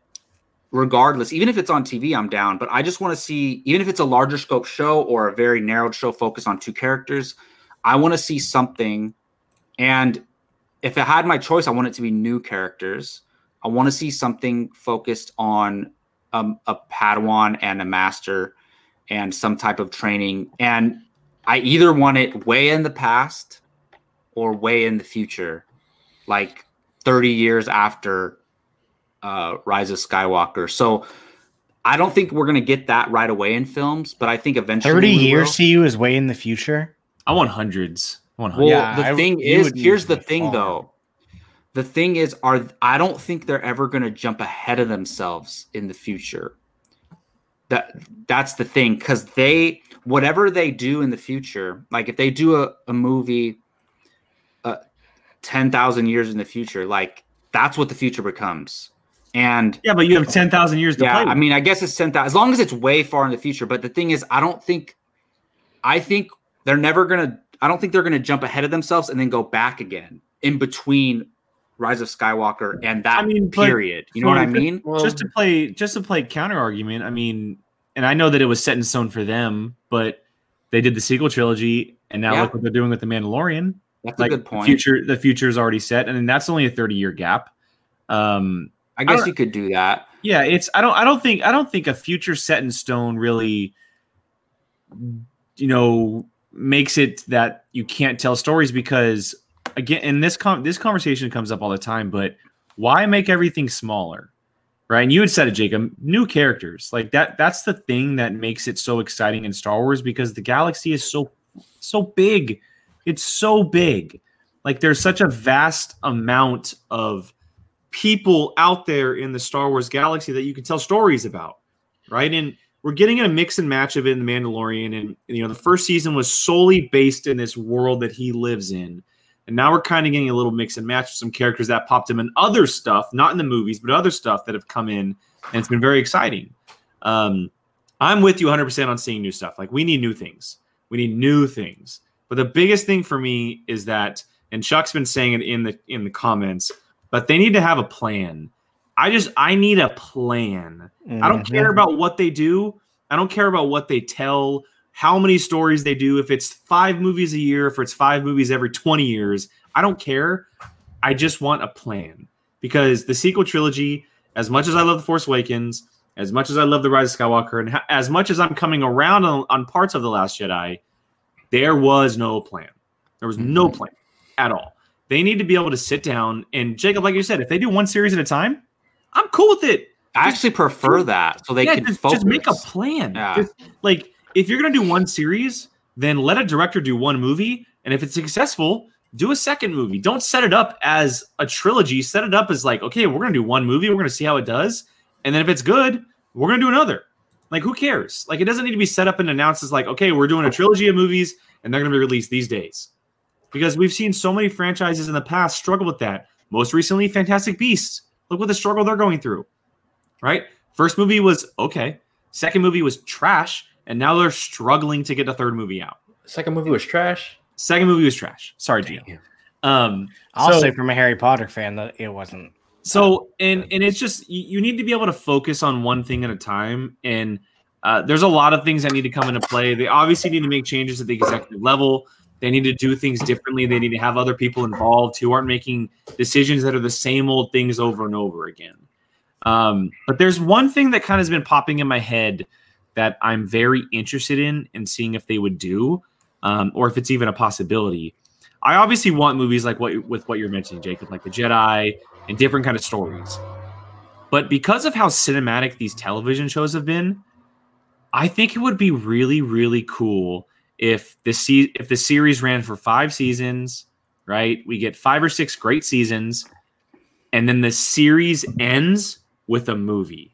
regardless, even if it's on T V, I'm down. But I just want to see, even if it's a larger scope show or a very narrowed show focused on two characters, I want to see something. And if I had my choice, I want it to be new characters. I want to see something focused on um, a Padawan and a Master and some type of training. And I either want it way in the past or way in the future, like thirty years after uh, Rise of Skywalker. So I don't think we're going to get that right away in films, but I think eventually thirty years to you is way in the future? I want hundreds. Well, yeah, the I, thing is, here's the thing, far. though. The thing is, are I don't think they're ever going to jump ahead of themselves in the future. That that's the thing, because they whatever they do in the future, like if they do a, a movie uh, ten thousand years in the future, like that's what the future becomes. And yeah, but you have ten thousand years to yeah, play with. I mean, I guess it's ten thousand, as long as it's way far in the future. But the thing is, I don't think, I think they're never going to, I don't think they're going to jump ahead of themselves and then go back again in between Rise of Skywalker and that I mean, period. But, you know well, what I mean? Well, just to play, just to play counter argument. I mean, and I know that it was set in stone for them, but they did the sequel trilogy, and now yeah. look what they're doing with The Mandalorian. That's like, a good point. The future, the future is already set, and then that's only a thirty-year gap. Um, I guess I you could do that. Yeah, it's. I don't. I don't think. I don't think a future set in stone really, you know, makes it that you can't tell stories because. Again, and this com- this conversation comes up all the time, but why make everything smaller, right? And you had said it, Jacob, new characters. Like that. That's the thing that makes it so exciting in Star Wars because the galaxy is so so big. It's so big. Like there's such a vast amount of people out there in the Star Wars galaxy that you can tell stories about, right? And we're getting in a mix and match of it in The Mandalorian. And, you know, the first season was solely based in this world that he lives in. And now we're kind of getting a little mix and match with some characters that popped him in other stuff, not in the movies, but other stuff that have come in, and it's been very exciting. Um, I'm with you one hundred percent on seeing new stuff. Like, we need new things. We need new things. But the biggest thing for me is that, and Chuck's been saying it in the in the comments, but they need to have a plan. I just, I need a plan. Mm-hmm. I don't care about what they do. I don't care about what they tell. How many stories they do, if it's five movies a year, if it's five movies every twenty years, I don't care. I just want a plan. Because the sequel trilogy, as much as I love The Force Awakens, as much as I love The Rise of Skywalker, and ha- as much as I'm coming around on, on parts of The Last Jedi, there was no plan. There was no plan at all. They need to be able to sit down, and Jacob, like you said, if they do one series at a time, I'm cool with it. I just, actually prefer that, so they yeah, can just, focus. Just make a plan. Yeah. Just, like... If you're going to do one series, then let a director do one movie. And if it's successful, do a second movie. Don't set it up as a trilogy. Set it up as like, okay, we're going to do one movie. We're going to see how it does. And then if it's good, we're going to do another. Like, who cares? Like, it doesn't need to be set up and announced as like, okay, we're doing a trilogy of movies and they're going to be released these days. Because we've seen so many franchises in the past struggle with that. Most recently, Fantastic Beasts. Look what the struggle they're going through, right? First movie was okay. Second movie was trash. And now they're struggling to get the third movie out. Second movie was trash. Second movie was trash. Sorry, Gio. Um, I'll so, say from a Harry Potter fan that it wasn't. So, and and it's just, you need to be able to focus on one thing at a time. And uh, there's a lot of things that need to come into play. They obviously need to make changes at the executive level. They need to do things differently. They need to have other people involved who aren't making decisions that are the same old things over and over again. Um, but there's one thing that kind of has been popping in my head that I'm very interested in and seeing if they would do, um, or if it's even a possibility. I obviously want movies like what with what you're mentioning, Jacob, like the Jedi and different kind of stories. But because of how cinematic these television shows have been, I think it would be really, really cool if the se- if the series ran for five seasons, right? We get five or six great seasons, and then the series ends with a movie.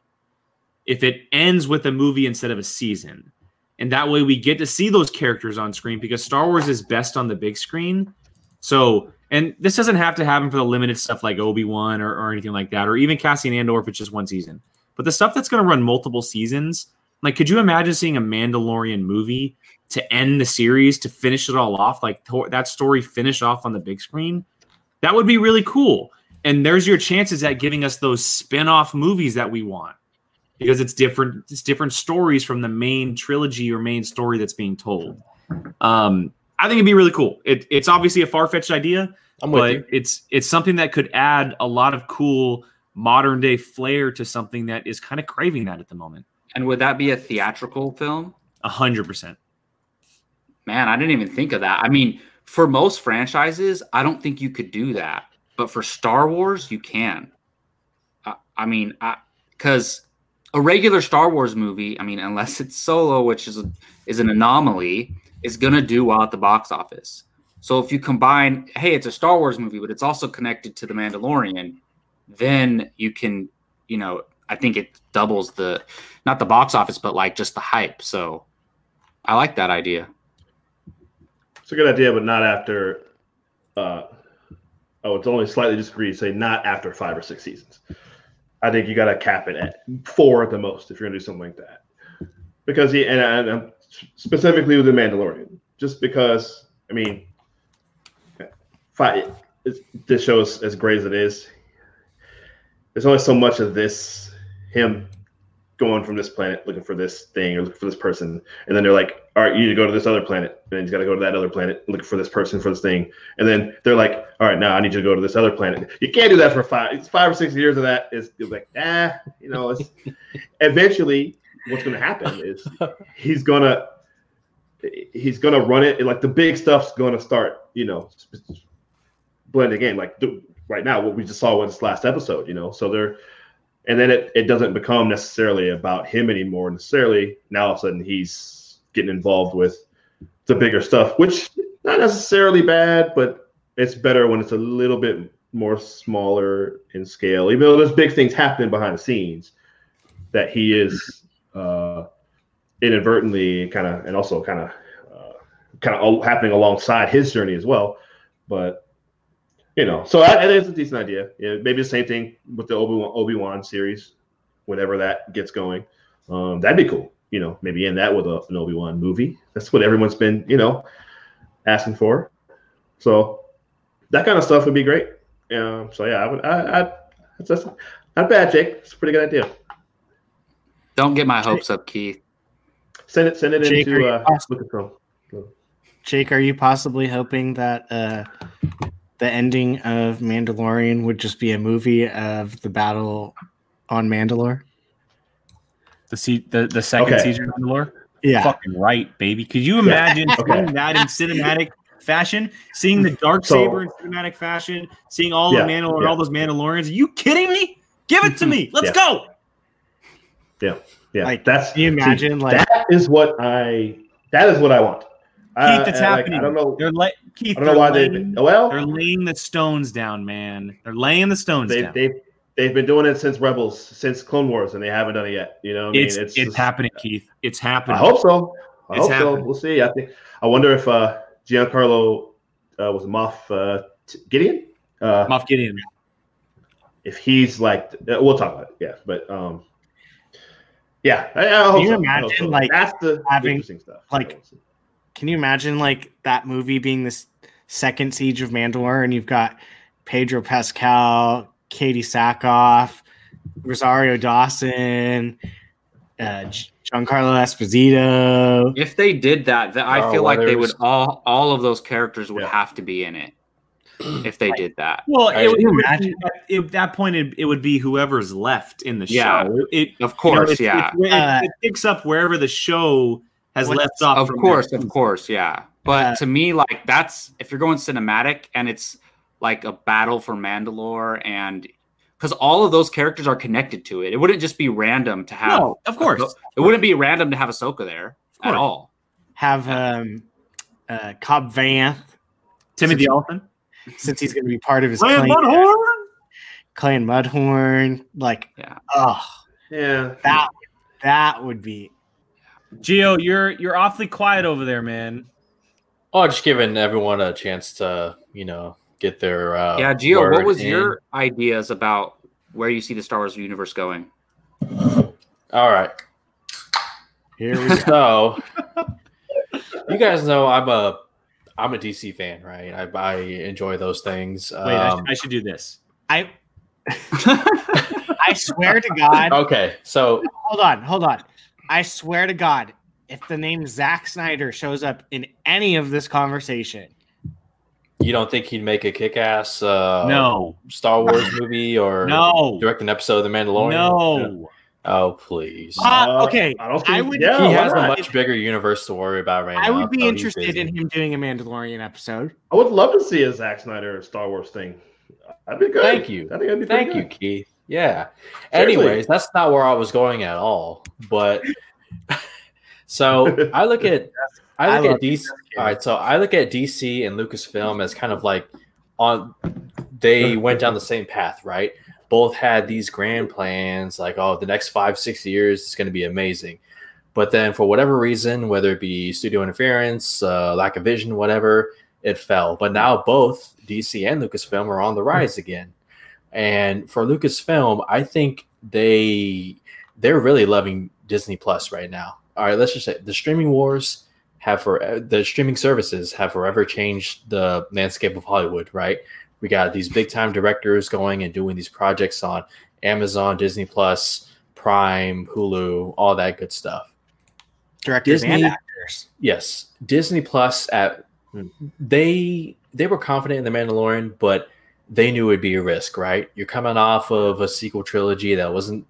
If it ends with a movie instead of a season. And that way we get to see those characters on screen because Star Wars is best on the big screen. So, and this doesn't have to happen for the limited stuff like Obi-Wan or, or anything like that, or even Cassian Andor if it's just one season. But the stuff that's going to run multiple seasons, like could you imagine seeing a Mandalorian movie to end the series, to finish it all off, like to- that story finish off on the big screen? That would be really cool. And there's your chances at giving us those spin-off movies that we want. Because it's different, it's different stories from the main trilogy or main story that's being told. Um, I think it'd be really cool. It, it's obviously a far-fetched idea, I'm but with you. it's it's something that could add a lot of cool modern-day flair to something that is kind of craving that at the moment. And would that be a theatrical film? A hundred percent. Man, I didn't even think of that. I mean, for most franchises, I don't think you could do that. But for Star Wars, you can. I, I mean, because... a regular Star Wars movie, I mean, unless it's Solo, which is a, is an anomaly, is going to do well at the box office. So if you combine, hey, it's a Star Wars movie, but it's also connected to The Mandalorian, then you can, you know, I think it doubles the, not the box office, but like just the hype. So I like that idea. It's a good idea, but not after, uh, I would only slightly disagree to say not after five or six seasons. I think you got to cap it at four at the most if you're going to do something like that. Because he, and, I, and specifically with The Mandalorian, just because, I mean, five, it's, this show is as great as it is. There's only so much of this, him going from this planet looking for this thing or looking for this person. And then they're like, all right, you need to go to this other planet. And then he's got to go to that other planet looking for this person for this thing. And then they're like, all right, now I need you to go to this other planet. You can't do that for five, it's five or six years of that. It's, it's like, ah, you know, it's eventually what's going to happen is he's going to, he's going to run it. Like the big stuff's going to start, you know, blending in. Like the, right now, what we just saw was this last episode, you know, so they're, and then it, it doesn't become necessarily about him anymore necessarily. Now all of a sudden he's getting involved with the bigger stuff, which not necessarily bad, but it's better when it's a little bit more smaller in scale. Even though there's big things happening behind the scenes that he is uh, inadvertently kind of, and also kind of, uh, kind of happening alongside his journey as well. But you know, so I, I think it's a decent idea. Yeah, maybe the same thing with the Obi-Wan, Obi-Wan series, whenever that gets going. Um, that'd be cool. You know, maybe end that with a, an Obi-Wan movie. That's what everyone's been, you know, asking for. So that kind of stuff would be great. Um, so yeah, I would. I, I that's, that's not bad, Jake. It's a pretty good idea. Don't get my hopes Jake. up, Keith. Send it. Send it Jake, into. Uh, possibly- Jake, are you possibly hoping that? Uh, The ending of Mandalorian would just be a movie of the battle on Mandalore. The se- the, the second okay. season of Mandalore? Yeah. Fucking right, baby. Could you imagine okay. seeing that in cinematic fashion? Seeing the Darksaber so, in cinematic fashion? Seeing all yeah, the Mandalor- yeah. all those Mandalorians? Are you kidding me? Give it to me. Let's yeah. go. Yeah. Yeah. Like, that's, can you imagine? See, like, that is what I that is what I want. Keith, that's uh, happening. Like, I don't know. They're la- Keith, I don't know why laying, they've been, well, they're laying the stones down, man. They're laying the stones they, down. They've, they've been doing it since Rebels, since Clone Wars, and they haven't done it yet. You know, what I mean, it's it's, it's just, happening, Keith. It's happening. I hope so. I it's hope happening. so. We'll see. I think. I wonder if uh, Giancarlo uh, was Moff uh, T- Gideon. Uh, Moff Gideon. If he's like, uh, we'll talk about it. Yeah, but um, yeah. I, I hope Can you so. imagine so. like that's the having, interesting stuff. Like. Can you imagine like that movie being this second Siege of Mandalore, and you've got Pedro Pascal, Katie Sackhoff, Rosario Dawson, uh, Giancarlo Esposito? If they did that, that I oh, feel like they would all all of those characters would yeah. have to be in it. If they like, did that, well, it would, imagine it, at that point it, it would be whoever's left in the yeah, show. It, of course, you know, it, yeah, it, it, it picks up wherever the show. Has left off of course, there. of course, yeah. But uh, to me, like that's if you're going cinematic and it's like a battle for Mandalore, and because all of those characters are connected to it, it wouldn't just be random to have. No, of course, Ahsoka, it wouldn't be random to have Ahsoka there at all. Have um, uh, Cobb Vanth, Timothy Olyphant, since he's going to be part of his Clan Mudhorn, Clan Mudhorn, like, yeah. oh, yeah, that that would be. Gio, you're you're awfully quiet over there, man. Oh, just giving everyone a chance to, you know, get their uh, yeah. Gio, what was in. your ideas about where you see the Star Wars universe going? All right, here we go. So, you guys know I'm a I'm a D C fan, right? I I enjoy those things. Wait, um, I, sh- I should do this. I I swear to God. Okay, so hold on, hold on. I swear to God, if the name Zack Snyder shows up in any of this conversation, you don't think he'd make a kick-ass uh, no Star Wars movie or no. direct an episode of The Mandalorian? No. Oh, please. Uh, okay. I don't think I would, yeah, he has a much bigger universe to worry about right I now. I would be so interested in him doing a Mandalorian episode. I would love to see a Zack Snyder Star Wars thing. That'd be good. Thank you. I think that'd be Thank good. you, Keith. Yeah. Seriously. Anyways, that's not where I was going at all. But So I look at I look I at D C. All right, so I look at D C and Lucasfilm as kind of like on they went down the same path, right? Both had these grand plans, like, oh, the next five, six years is going to be amazing. But then for whatever reason, whether it be studio interference, uh, lack of vision, whatever, it fell. But now both D C and Lucasfilm are on the rise again. And for Lucasfilm, I think they they're really loving Disney Plus right now. All right, let's just say the streaming wars have for the streaming services have forever changed the landscape of Hollywood, right? We got these big time directors going and doing these projects on Amazon, Disney Plus, Prime, Hulu, all that good stuff. Directors Disney, and actors. Yes. Disney Plus at they they were confident in The Mandalorian, but they knew it'd be a risk, right? You're coming off of a sequel trilogy that wasn't,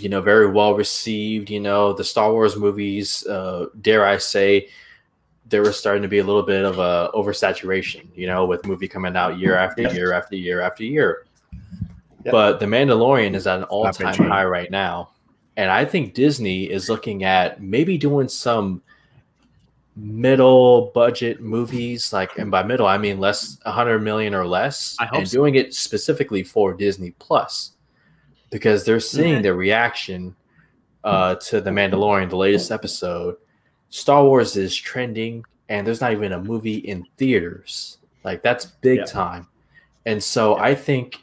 you know, very well received. You know, the Star Wars movies, uh, dare I say, there was starting to be a little bit of a oversaturation, you know, with movie coming out year after year after year after year. Yep. But The Mandalorian is at an all-time high right now. And I think Disney is looking at maybe doing some middle budget movies, like, and by middle, I mean less one hundred million or less, I hope and so. Doing it specifically for Disney Plus, because they're seeing the reaction uh, to The Mandalorian, the latest episode. Star Wars is trending, and there's not even a movie in theaters. Like, that's big yeah. time. And so yeah. I think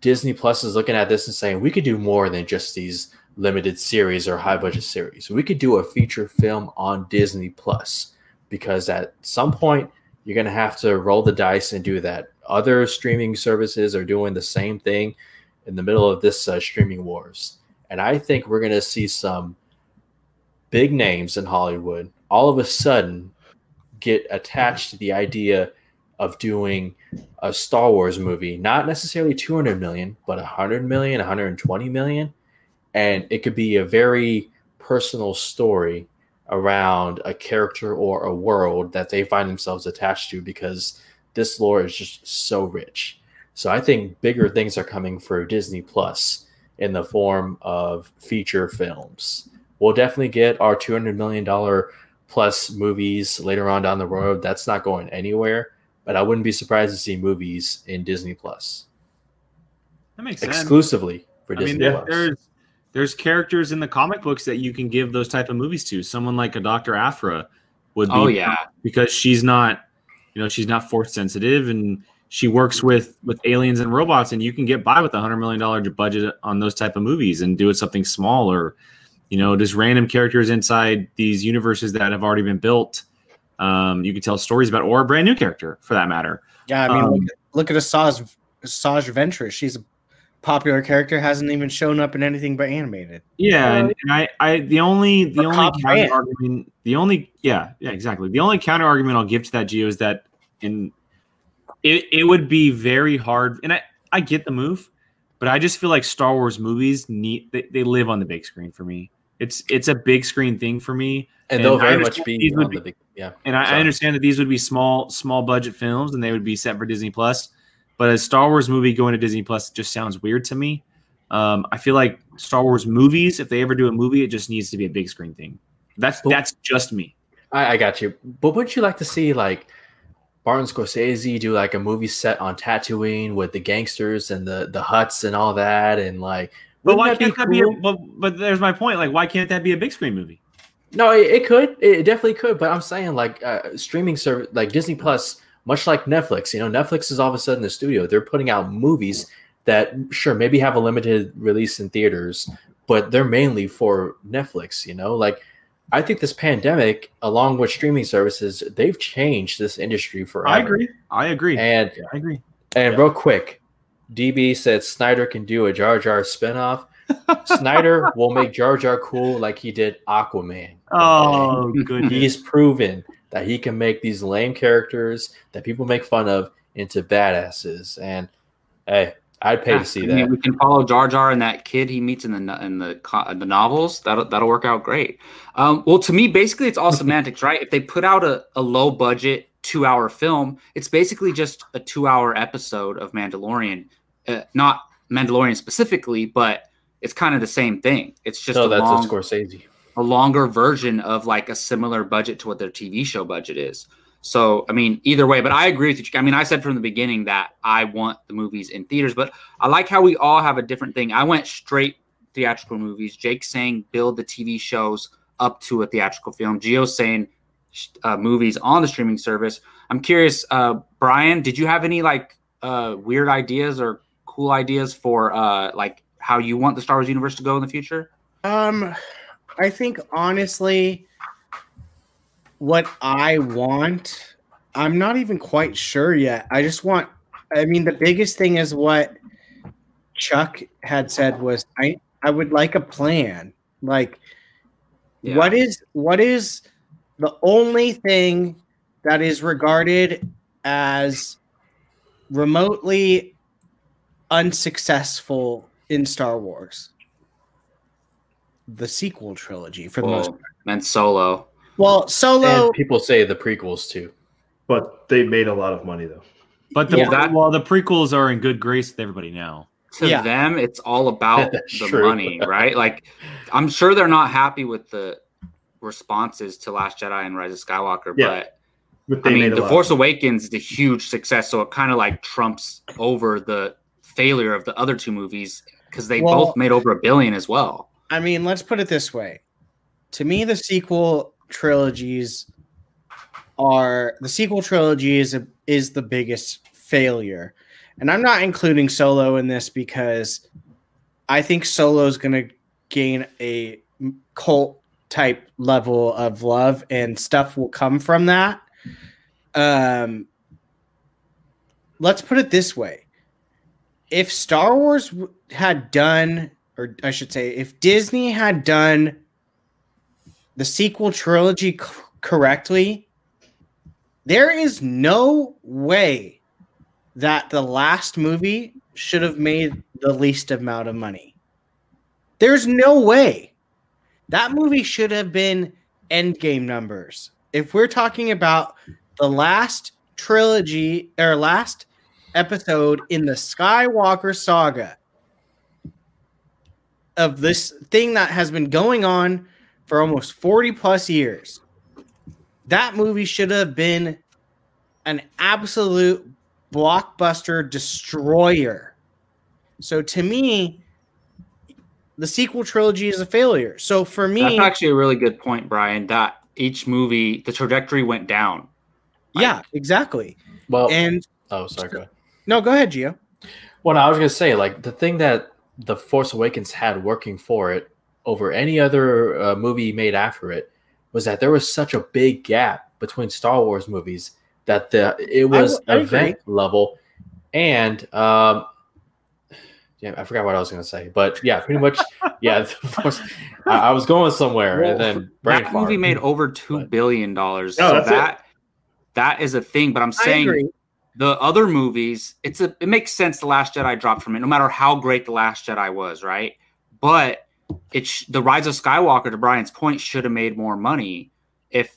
Disney Plus is looking at this and saying, we could do more than just these limited series or high-budget series. We could do a feature film on Disney Plus, because at some point, you're going to have to roll the dice and do that. Other streaming services are doing the same thing in the middle of this uh, streaming wars. And I think we're going to see some big names in Hollywood all of a sudden get attached to the idea of doing a Star Wars movie, not necessarily two hundred million, but one hundred million, one hundred twenty million. And it could be a very personal story around a character or a world that they find themselves attached to, because this lore is just so rich. So I think bigger things are coming for Disney Plus in the form of feature films. We'll definitely get our two hundred million dollars plus movies later on down the road. That's not going anywhere, but I wouldn't be surprised to see movies in Disney Plus. That makes sense. Exclusively for I Disney mean, Plus. There's, there's characters in the comic books that you can give those type of movies to. Someone like a Doctor Aphra would be, oh, yeah. because she's not, you know, she's not force sensitive, and she works with, with aliens and robots, and you can get by with a one hundred million dollars budget on those type of movies and do it something small, or, you know, just random characters inside these universes that have already been built. Um, you can tell stories about, or a brand new character for that matter. Yeah, I mean, um, look, at, look at Asajj, Asajj Ventress. She's a popular character, hasn't even shown up in anything but animated. Yeah, um, and, and I, I, the only, the only counter argument, the only, yeah, yeah, exactly. The only counter argument I'll give to that, Gio, is that in it, it would be very hard, and I, I get the move, but I just feel like Star Wars movies need they, they live on the big screen for me. It's it's a big screen thing for me, and, and they'll very much be on the big, yeah. And I, I understand that these would be small small budget films, and they would be set for Disney Plus. But a Star Wars movie going to Disney Plus just sounds weird to me. Um, I feel like Star Wars movies, if they ever do a movie, it just needs to be a big screen thing. That's but, that's just me. I, I got you. But would you like to see like Martin Scorsese do like a movie set on Tatooine with the gangsters and the the huts and all that, and like? But why can't that be? A, but, but there's my point. Like, why can't that be a big screen movie? No, it, it could. It definitely could. But I'm saying, like, uh, streaming service, like Disney Plus, much like Netflix. You know, Netflix is all of a sudden the studio. They're putting out movies that, sure, maybe have a limited release in theaters, but they're mainly for Netflix. You know, like, I think this pandemic, along with streaming services, they've changed this industry forever. I agree. I agree. And yeah, I agree. And yeah. real quick. D B said Snyder can do a Jar Jar spinoff. Snyder will make Jar Jar cool like he did Aquaman. Oh, good. He's proven that he can make these lame characters that people make fun of into badasses. And hey, I'd pay yeah, to see I mean, that. We can follow Jar Jar and that kid he meets in the in the in the novels. That'll that'll work out great. Um, well, to me, basically, it's all semantics, right? If they put out a, a low budget two hour film, it's basically just a two hour episode of Mandalorian. Uh, not Mandalorian specifically, but it's kind of the same thing. It's just no, a that's long, a Scorsese. a longer version of like a similar budget to what their T V show budget is. So, I mean, either way, but I agree with you. I mean, I said from the beginning that I want the movies in theaters, but I like how we all have a different thing. I went straight theatrical movies. Jake's saying build the T V shows up to a theatrical film. Gio's saying uh, movies on the streaming service. I'm curious, uh, Brian, did you have any like uh, weird ideas or cool ideas for uh, like how you want the Star Wars universe to go in the future? Um, I think honestly... what I want, I'm not even quite sure yet. I just want, I mean, the biggest thing is what Chuck had said was, I, I would like a plan. Like, yeah. what is what is the only thing that is regarded as remotely unsuccessful in Star Wars? The sequel trilogy, for well, the most part. And Solo. Well, Solo. And people say the prequels too, but they made a lot of money though. But the, yeah. that, well, the prequels are in good grace with everybody now. To yeah. them, it's all about the true. money, right? Like, I'm sure they're not happy with the responses to Last Jedi and Rise of Skywalker, yeah. but, but I mean, The Force Awakens is a huge success, so it kind of like trumps over the failure of the other two movies because they well, both made over a billion as well. I mean, let's put it this way: to me, the sequel. trilogies are the sequel trilogy is a, is the biggest failure, and I'm not including Solo in this because I think Solo is going to gain a cult type level of love, and stuff will come from that. Um, let's put it this way: if Star Wars had done, or I should say, if Disney had done. the sequel trilogy c- correctly, there is no way that the last movie should have made the least amount of money. There's no way. That movie should have been Endgame numbers. If we're talking about the last trilogy or last episode in the Skywalker saga of this thing that has been going on for almost forty plus years, that movie should have been an absolute blockbuster destroyer. So to me, the sequel trilogy is a failure. So for me, that's actually a really good point, Brian, that each movie, the trajectory went down. Yeah, exactly. Well, and oh, sorry. Go ahead. No, go ahead, Gio. Well, I was going to say, like, the thing that The Force Awakens had working for it over any other uh, movie made after it was that there was such a big gap between Star Wars movies that the it was I, I event agree. level, and um, yeah, I forgot what I was going to say, but yeah, pretty much, yeah. Force, I, I was going somewhere, well, and then brain that fart. movie made over two but, billion dollars. No, so that it. that is a thing. But I'm saying the other movies, it's a it makes sense. The Last Jedi dropped from it, no matter how great The Last Jedi was, right? But It's sh- the Rise of Skywalker, to Brian's point, should have made more money if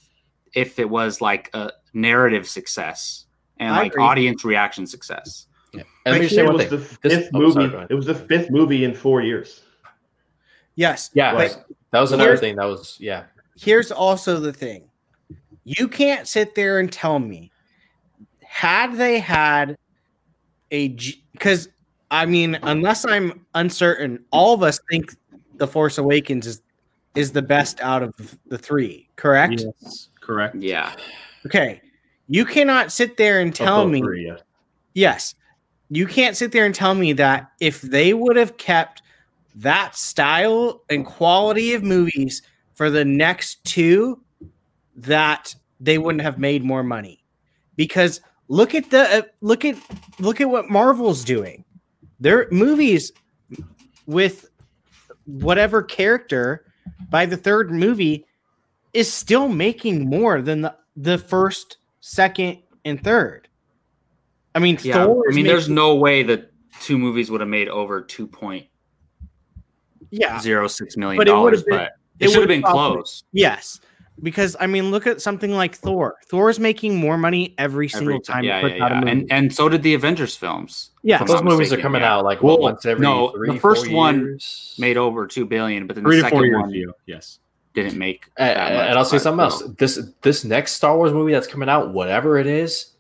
if it was like a narrative success and I like agree. audience reaction success. Yeah. And let me say one thing. It was the fifth this, movie. Oh, sorry, it was the fifth movie in four years. Yes. Yeah. Like, that was another thing. That was yeah. Here's also the thing. You can't sit there and tell me had they had a because I mean, unless I'm uncertain, all of us think The Force Awakens is is the best out of the three, correct? Yes, correct. Yeah. Okay. You cannot sit there and tell me. Three, yeah. Yes. You can't sit there and tell me that if they would have kept that style and quality of movies for the next two, that they wouldn't have made more money. Because look at the uh, look at look at what Marvel's doing. Their movies with whatever character by the third movie is still making more than the, the first, second, and third. I mean, yeah, Thor I mean, there's making, no way that two movies would have made over two point yeah zero six million but dollars, it been, but it, it should have been probably, close. Yes, because I mean, look at something like Thor. Thor is making more money every, every single time. Yeah, yeah, yeah. And and so did the Avengers films. Yeah, those movies mistaken. are coming yeah. out like well, once every no, three, the first four one years. made over two billion, but then three the second one, years, yes, didn't make that and, much, and I'll say something else. This this next Star Wars movie that's coming out, whatever it is,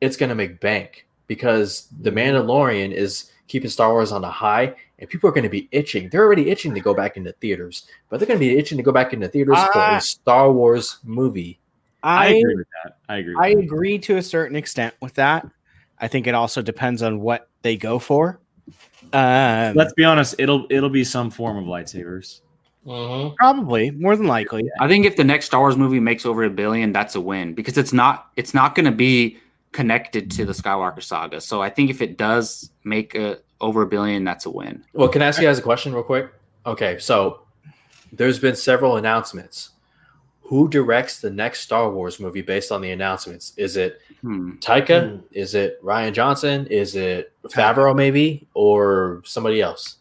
it's gonna make bank because The Mandalorian is keeping Star Wars on the high, and people are gonna be itching. They're already itching to go back into theaters, but they're gonna be itching to go back into theaters uh, for a Star Wars movie. I, I agree with that. I agree. With I that. agree to a certain extent with that. I think it also depends on what they go for. Um, Let's be honest, it'll it'll be some form of lightsabers. Mm-hmm. Probably, more than likely. I think if the next Star Wars movie makes over a billion, that's a win because it's not it's not going to be connected to the Skywalker saga. So I think if it does make a, over a billion, that's a win. Well, can I ask you guys a question real quick? Okay, so there's been several announcements. Who directs the next Star Wars movie based on the announcements? Is it hmm. Taika? Hmm. Is it Ryan Johnson? Is it Favreau maybe? Or somebody else?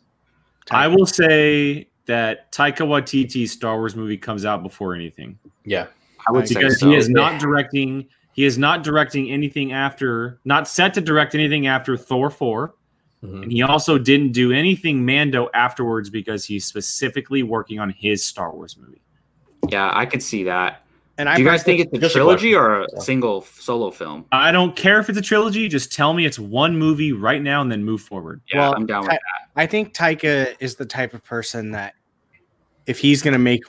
Taika. I will say that Taika Waititi's Star Wars movie comes out before anything. Yeah. I would because say so. he is not yeah. directing he is not directing anything after not set to direct anything after Thor four. Mm-hmm. And he also didn't do anything Mando afterwards because he's specifically working on his Star Wars movie. Yeah, I could see that. And do I you guys think it's a trilogy or a single solo film? I don't care if it's a trilogy. Just tell me it's one movie right now and then move forward. Yeah, well, I'm down with I, that. I think Taika is the type of person that if he's going to make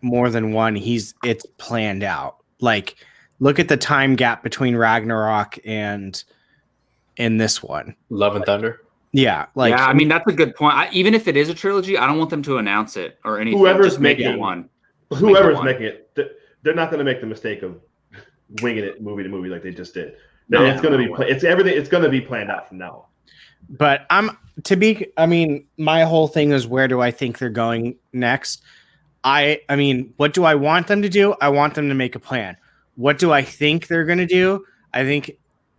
more than one, he's it's planned out. Like, look at the time gap between Ragnarok and, and this one. Love and like, Thunder? Yeah, like yeah, I mean, that's a good point. I, even if it is a trilogy, I don't want them to announce it or anything. Whoever's Just making it one. Whoever's make making it, they're not going to make the mistake of winging it movie to movie like they just did. No, it's going to be pla- it's everything. It's going to be planned out from now on. But I'm to be. I mean, my whole thing is where do I think they're going next? I I mean, what do I want them to do? I want them to make a plan. What do I think they're going to do? I think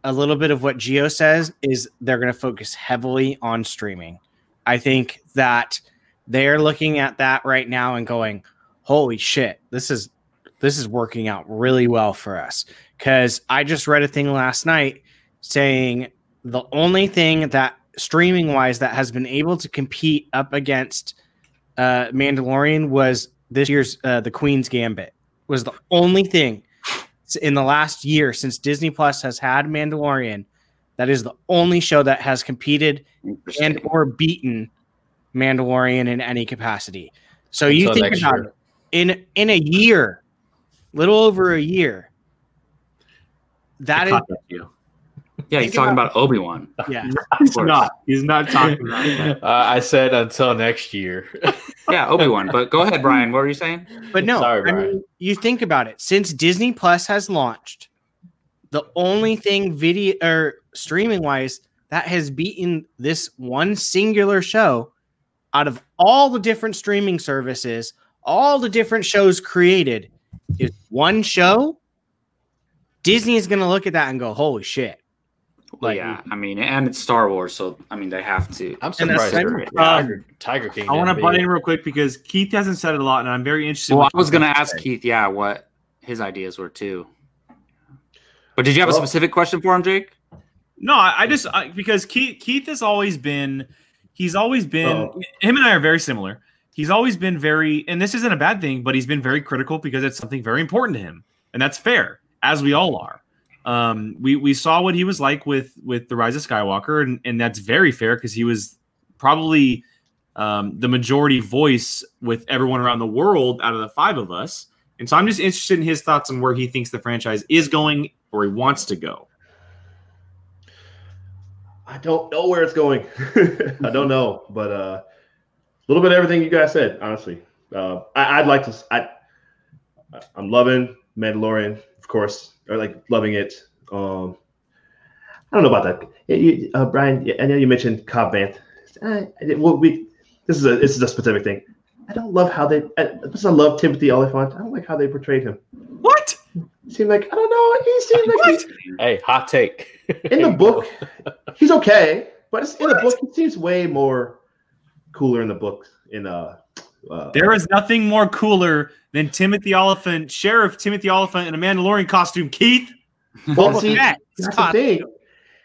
a little bit of what Gio says is they're going to focus heavily on streaming. I think that they're looking at that right now and going, holy shit, this is this is working out really well for us. Because I just read a thing last night saying the only thing that streaming-wise that has been able to compete up against uh, Mandalorian was this year's uh, The Queen's Gambit. Was the only thing in the last year since Disney Plus has had Mandalorian that is the only show that has competed and or beaten Mandalorian in any capacity. So you Until think about it. In in a year, little over a year. That is you. Yeah, he's talking about, about Obi-Wan. Yeah, he's not. He's not talking about that. Uh, I said until next year. Yeah, Obi-Wan. But go ahead, Brian. What were you saying? But no, Sorry, Brian. I mean, you think about it. Since Disney Plus has launched, the only thing video or streaming wise that has beaten this one singular show out of all the different streaming services, all the different shows created, is one show. Disney is going to look at that and go, holy shit. Like, yeah, I mean, and it's Star Wars, so, I mean, they have to. I'm surprised. Tiger, Tiger, Tiger King. I want to butt in real quick because Keith hasn't said it a lot, and I'm very interested. Well, I was going to ask Keith, yeah, what his ideas were, too. But did you have well, a specific question for him, Jake? No, I, I just I, – because Keith, Keith has always been – He's always been oh. him and I are very similar. He's always been very, and this isn't a bad thing, but he's been very critical because it's something very important to him, and that's fair, as we all are. Um, we we saw what he was like with with the Rise of Skywalker, and, and that's very fair because he was probably um, the majority voice with everyone around the world out of the five of us. And so I'm just interested in his thoughts on where he thinks the franchise is going or he wants to go. I don't know where it's going. I don't know, but a uh, little bit of everything you guys said, honestly. Uh, I, I'd like to. I, I'm loving Mandalorian, of course, or like loving it. Um, I don't know about that, yeah, you, uh, Brian. Yeah, I know you mentioned Cobb Vanth. I, I, well, we this is a this is a specific thing. I don't love how they. I, I love Timothy Oliphant. I don't like how they portrayed him. What? He seemed like I don't know. He seemed like he's, hey, hot take. In the book, he's okay, but it's, in the book, he seems way more cooler. In the book, in uh, uh there is nothing more cooler than Timothy Oliphant, Sheriff Timothy Oliphant, in a Mandalorian costume. Keith, well, see, that's the thing.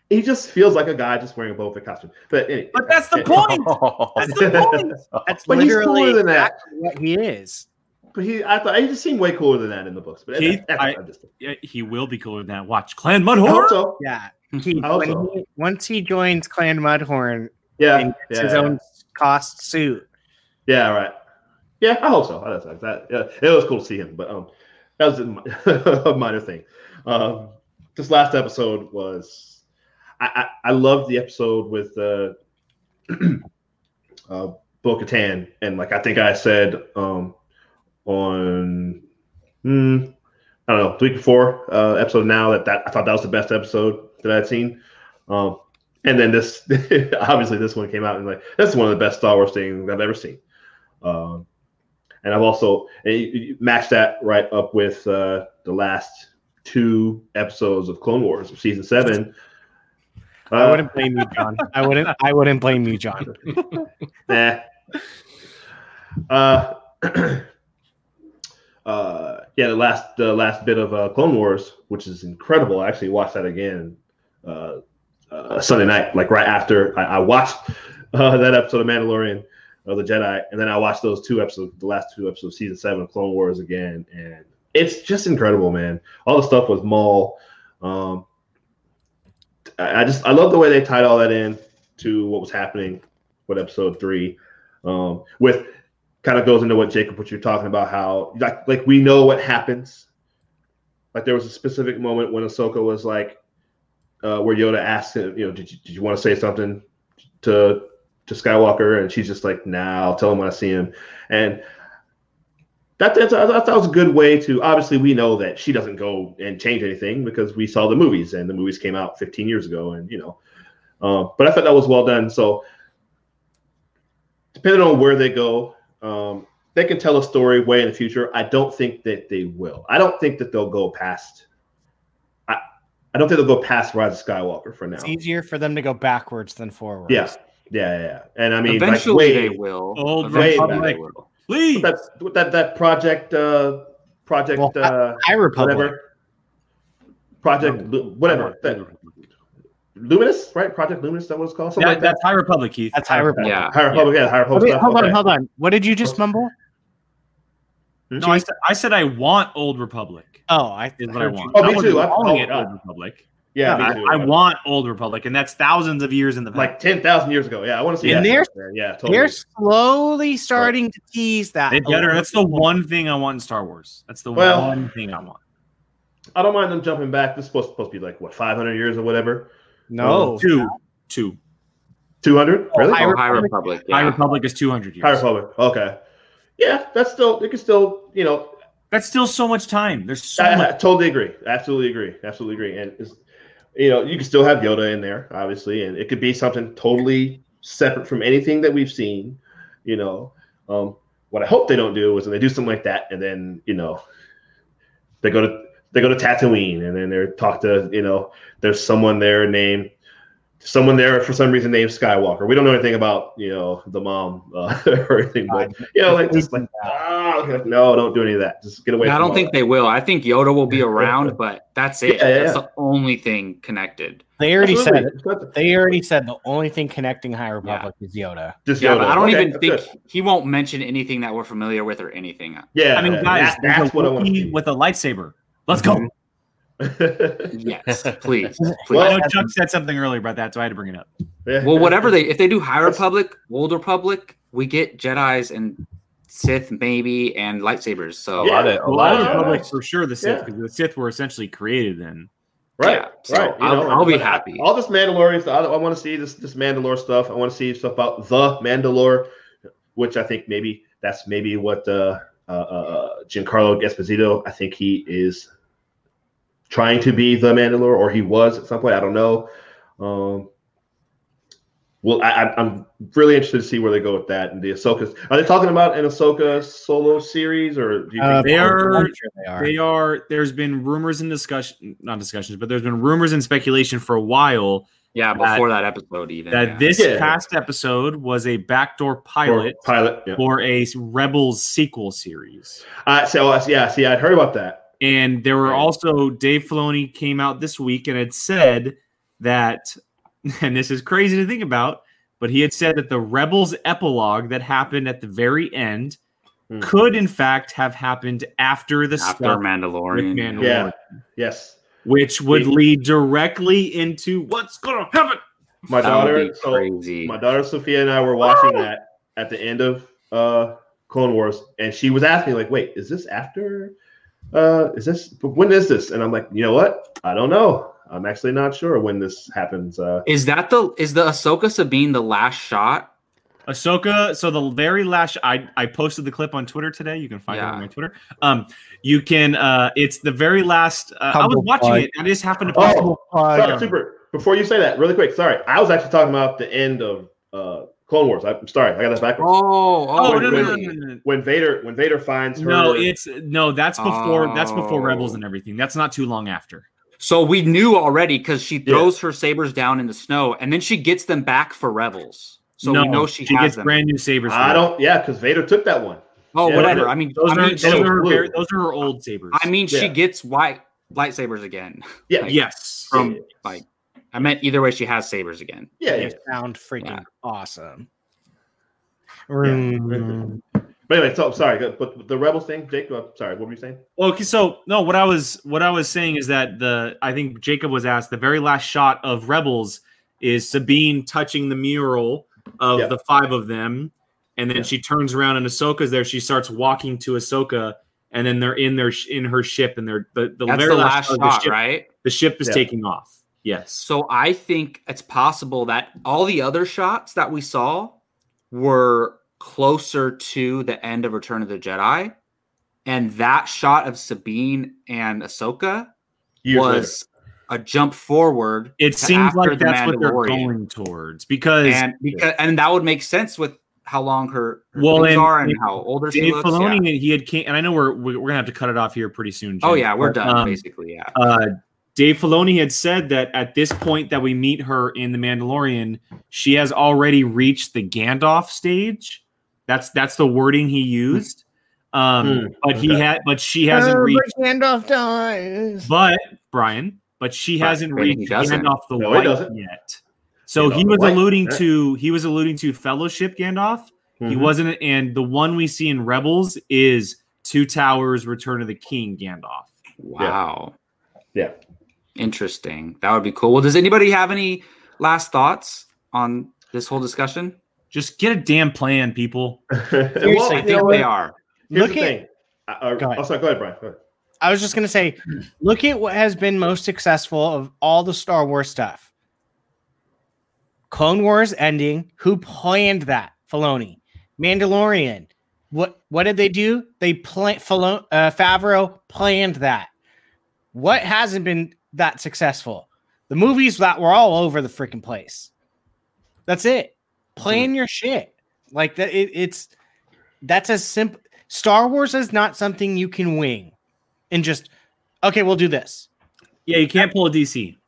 He just feels like a guy just wearing a Boba Fett costume. But anyway, but that's the point. That's the point. That's literally than that. What he is. but he, I thought he just seemed way cooler than that in the books. But Keith, that's, that's I, just yeah, he will be cooler than that. Watch Clan Mudhorn. So. Yeah, Keith, so. he, once he joins Clan Mudhorn, yeah, and gets yeah, his yeah. own cost suit. Yeah, right. Yeah, I hope so. I like that. Yeah, it was cool to see him, but um, that was a minor thing. Um, this last episode was, I I, I loved the episode with uh, uh, Bo-Katan, and like I think I said um on mm, I don't know the week before uh, episode now that, that I thought that was the best episode that I'd seen. Um, and then this obviously this one came out and like that's one of the best Star Wars things I've ever seen. Um, and I've also and you, you matched that right up with uh, the last two episodes of Clone Wars of season seven. Uh, I wouldn't blame you, John. I wouldn't. I wouldn't blame you, John. Nah. Uh, uh, yeah, the last the last bit of uh, Clone Wars, which is incredible. I actually watched that again uh, uh, Sunday night, like right after I, I watched uh, that episode of Mandalorian. Of the Jedi, and then I watched those two episodes, the last two episodes of season seven of Clone Wars again, and it's just incredible, man. All the stuff with Maul. Um, I, I just I love the way they tied all that in to what was happening with episode three. Um, with kind of goes into what Jacob, what you're talking about, how like like we know what happens. Like there was a specific moment when Ahsoka was like, uh, where Yoda asked him, you know, did you did you want to say something to to Skywalker, and she's just like, nah, I'll tell him when I see him. And that, that's, I thought that was a good way to, obviously we know that she doesn't go and change anything because we saw the movies and the movies came out fifteen years ago and, you know, uh, but I thought that was well done. So depending on where they go, um, they can tell a story way in the future. I don't think that they will. I don't think that they'll go past, I, I don't think they'll go past Rise of Skywalker for now. It's easier for them to go backwards than forwards. Yeah. Yeah, yeah, and I mean, eventually like, way, they will. Old Republic, will. Please. That's that that project, uh, project, well, uh, High Republic, whatever. Project, no. whatever. That, Luminous, right? Project Luminous, that was called. Yeah, like that's that. High Republic, Keith. That's High Republic. Yeah, High Republic. Yeah, yeah High Republic. Wait, hold on, okay. hold on. What did you just mumble? Hmm? No, I said I said I want Old Republic. Oh, I is what I want. Oh, me too. I'm calling it Old Republic. Yeah, I, I want Old Republic, and that's thousands of years in the past. Like ten thousand years ago. Yeah, I want to see and that. They're, yeah, totally. They're slowly starting right. to tease that. They better, that's the one thing I want in Star Wars. That's the well, one thing I want. I don't mind them jumping back. This is supposed, supposed to be like, what, five hundred years or whatever? No. Um, two. Two. two hundred? Oh, really? High, oh, Republic. High Republic. Yeah. High Republic is two hundred years. High Republic. Okay. Yeah, that's still, it can still, you know. That's still so much time. There's so I, much. I totally agree. Absolutely agree. Absolutely agree. And it's, you know, you can still have Yoda in there, obviously, and it could be something totally separate from anything that we've seen. You know, um, what I hope they don't do is when they do something like that, and then you know, they go to they go to Tatooine, and then they're talk to you know, there's someone there named someone there for some reason named Skywalker. We don't know anything about you know the mom uh, or anything, but you know, like just like oh, no, don't do any of that. Just get away. No, from I don't think that. They will. I think Yoda will be around, but. That's it. Yeah, yeah, that's yeah. the only thing connected. They already Absolutely. said it. They already said the only thing connecting High Republic yeah. is Yoda. Just Yoda. Yeah, I don't okay, even think good. he won't mention anything that we're familiar with or anything. Yeah, I mean, yeah, guys, that, that's what I want to see. With a lightsaber. Let's go. Yes, please. please. Well, I know Chuck said something earlier about that, so I had to bring it up. Well, whatever they, if they do High Republic, Old Republic, we get Jedis and Sith maybe and lightsabers, so yeah. a lot of a lot of Republic for sure. The Sith, because yeah. the Sith were essentially created then, right? Yeah. So right. I'll, know, I'll be happy. All this Mandalorian stuff. I, I want to see this this Mandalore stuff. I want to see stuff about the Mandalore, which I think maybe that's maybe what uh, uh, uh, Giancarlo Esposito. I think he is trying to be the Mandalore, or he was at some point. I don't know. Um, Well, I, I'm really interested to see where they go with that and the Ahsoka. Are they talking about an Ahsoka Solo series, or do you uh, think they are, sure they are? They are. There's been rumors and discussion, not discussions, but there's been rumors and speculation for a while. Yeah, before that, that episode, even that yeah. this yeah. past episode was a backdoor pilot, for, pilot yeah. for a Rebels sequel series. Uh, so yeah, see, I'd heard about that, and there were also Dave Filoni came out this week and had said that. And this is crazy to think about, but he had said that the Rebels epilogue that happened at the very end mm. could in fact have happened after the after stuff Mandalorian. Mandalorian. Yeah. Yes. Which would Maybe. lead directly into what's going to happen. My daughter, so my daughter Sophia and I were watching oh. that at the end of uh, Clone Wars, and she was asking, like, "Wait, is this after? Uh, is this when is this?" And I'm like, "You know what? I don't know. I'm actually not sure when this happens." Uh, is that the is the Ahsoka Sabine the last shot? Ahsoka, so the very last, I, I posted the clip on Twitter today. You can find yeah. it on my Twitter. Um, you can, uh, it's the very last, uh, I was watching five. it. I just happened to post oh, it. Sorry, super. Before you say that, really quick, sorry. I was actually talking about the end of uh, Clone Wars. I'm sorry, I got that backwards. Oh, oh when, no, no, when, no, no, no. When Vader, when Vader finds her. No, it's, no, that's before, oh. that's before Rebels and everything. That's not too long after. So we knew already because she throws yeah. her sabers down in the snow and then she gets them back for Rebels. So no, we know she, she has gets them. brand new sabers. I don't, yeah, because Vader took that one. Oh, yeah, whatever. Vader. I mean, those, I mean, are, those, are, her, those are her old sabers. I mean, yeah. she gets white lightsabers again. Yeah. Like, yes. From yes. like, I meant either way, she has sabers again. Yeah. It yeah. sound freaking yeah. awesome. Yeah. Mm. But anyway, so sorry, but the Rebels thing, Jake. Sorry, what were you saying? Well, okay, so no, what I was what I was saying is that the I think Jacob was asked the very last shot of Rebels is Sabine touching the mural of yep. the five of them, and then yep. she turns around and Ahsoka's there. She starts walking to Ahsoka, and then they're in their in her ship, and they're the the, That's the last shot, the ship, right? The ship is yep. taking off. Yes. So I think it's possible that all the other shots that we saw were closer to the end of Return of the Jedi, and that shot of Sabine and Ahsoka Years was. Later. A jump forward. It seems like that's what they're going towards because and because and that would make sense with how long her, her well, and, are and, and how older she looks. Filoni yeah. he had came, and I know we're we're gonna have to cut it off here pretty soon. Jim. Oh yeah, we're but, done um, basically. Yeah. Uh, Dave Filoni had said that at this point that we meet her in The Mandalorian, she has already reached the Gandalf stage. That's that's the wording he used. Um, mm, but okay. he had, but she hasn't oh, reached Gandalf dies. But Brian. But she right. hasn't reached Gandalf the no, White yet. So Gandalf he was alluding yeah. to he was alluding to Fellowship Gandalf. Mm-hmm. He wasn't, and the one we see in Rebels is Two Towers, Return of the King Gandalf. Wow. Yeah. yeah. Interesting. That would be cool. Well, does anybody have any last thoughts on this whole discussion? Just get a damn plan, people. Seriously, well, I think they are. Here's Look at. Uh, go ahead. Oh, sorry, go ahead, Brian. Go ahead. I was just going to say, look at what has been most successful of all the Star Wars stuff. Clone Wars ending. Who planned that? Filoni. Mandalorian. What What did they do? They plan, Filoni, uh, Favreau planned that. What hasn't been that successful? The movies that were all over the freaking place. That's it. Plan your shit. Like that. It, it's that's as simple. Star Wars is not something you can wing. And just, okay, we'll do this. Yeah, you can't pull a D C.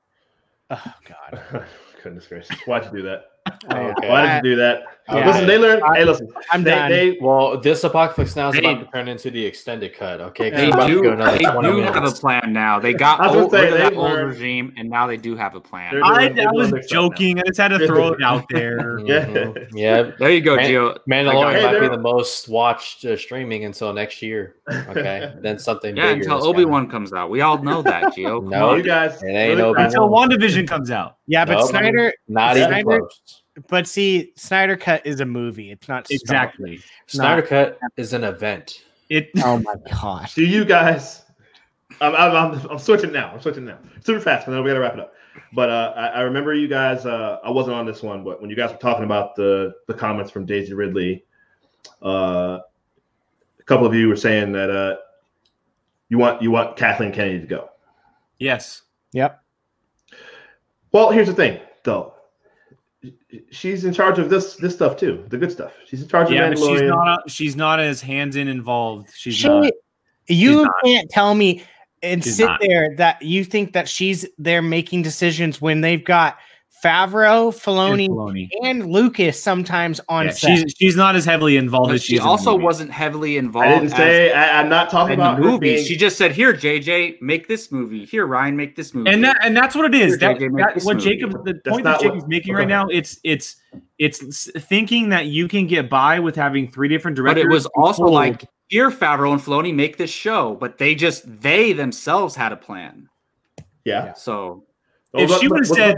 Oh, God. Goodness gracious. Why'd you do that? Oh, okay. Why did you do that? Yeah. Listen, they learned. I, hey, listen. I'm they, done. They, well, this apocalypse now is they, about to turn into the extended cut, okay? They do, go they do have a plan now. They got old, say, they old regime, and now they do have a plan. I, I was joking. Now. I just had to throw it out there. mm-hmm. Yeah. There you go, Man- Gio. Mandalorian hey, might be the most watched uh, streaming until next year, okay? Then something Yeah, until Obi-Wan coming. comes out. We all know that, Gio. No, you guys. Until WandaVision comes out. Yeah, but Snyder. Not even close. But see, Snyder Cut is a movie. It's not exactly. Star. Snyder not, Cut is an event. It. Oh my gosh. Do you guys? I'm, I'm I'm I'm switching now. I'm switching now. Super fast. And then we gotta wrap it up. But uh, I, I remember you guys. Uh, I wasn't on this one, but when you guys were talking about the the comments from Daisy Ridley, uh, a couple of you were saying that uh, you want you want Kathleen Kennedy to go. Yes. Yep. Well, here's the thing, though. She's in charge of this this stuff too, the good stuff. She's in charge yeah, of Mandalorian. She's not, she's not as hands-in involved. She's she, not. You she's can't not. tell me and she's sit not. there that you think that she's there making decisions when they've got Favreau, Filoni, Filoni, and Lucas sometimes on yeah, set. She's, she's not as heavily involved but as she she's also wasn't heavily involved. I didn't say I, I'm not talking about movies. She just said, "Here, J J, make this movie. Here, Ryan, make this movie." And that, and that's what it is. Here, that, J J, that, that what movie. Jacob, the that's point that Jacob's what, making right now, it's it's it's thinking that you can get by with having three different directors. But it was also told, like, here, Favreau and Filoni make this show, but they just they themselves had a plan. Yeah. yeah. So well, if but, she would have said.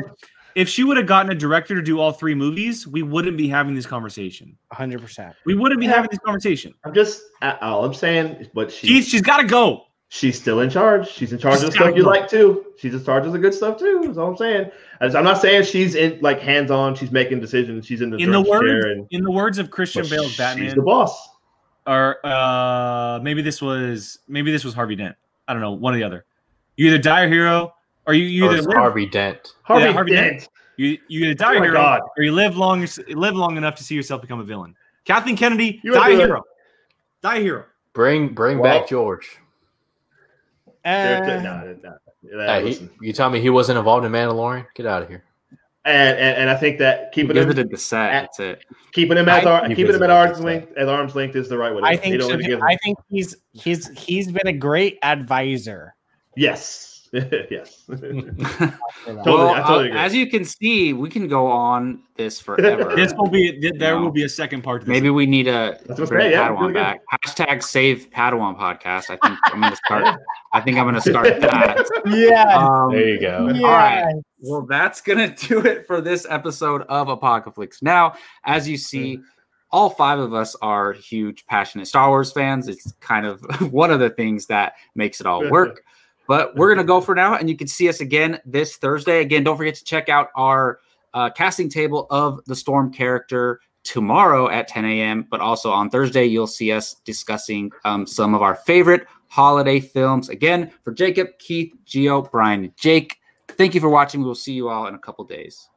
If she would have gotten a director to do all three movies, we wouldn't be having this conversation. one hundred percent. We wouldn't be yeah. having this conversation. I'm just all I'm saying, but she, she's she's got to go. She's still in charge. She's in charge she's of the stuff go. you like too. She's in charge of the good stuff too. That's all I'm saying. I'm not saying she's in like hands on. She's making decisions. She's in the in the words and, in the words of Christian Bale's Batman. She's the boss. Or uh, maybe this was maybe this was Harvey Dent. I don't know. One or the other. You either die a hero. Or you, you oh, either live, Harvey Dent. Harvey, yeah, Harvey Dent. Dent. You you either die oh a hero, God. or you live long live long enough to see yourself become a villain. Kathleen Kennedy, you die a hero, it. die a hero. Bring bring wow. back George. Uh, no, no, no. Yeah, hey, he, you tell me he wasn't involved in Mandalorian? Get out of here. And and, and I think that keeping him the set, at, that's it. Keeping him at I, keeping him at arm's length at arm's length is the right way. I think so, I think he's he's he's been a great advisor. Yes. yes. totally, well, I totally agree. As you can see, we can go on this forever. This will be there. You will know. be a second part. To this Maybe we need a okay, yeah, Padawan back. Hashtag Save Padawan Podcast. I think I'm gonna start. I think I'm gonna start that. Yeah. Um, there you go. Yes. All right. Well, that's gonna do it for this episode of Apocaflix. Now, as you see. Mm-hmm. All five of us are huge, passionate Star Wars fans. It's kind of one of the things that makes it all work. But we're going to go for now, and you can see us again this Thursday. Again, don't forget to check out our uh, casting table of the Storm character tomorrow at ten a.m., but also on Thursday, you'll see us discussing um, some of our favorite holiday films. Again, for Jacob, Keith, Gio, Brian, and Jake, thank you for watching. We'll see you all in a couple days.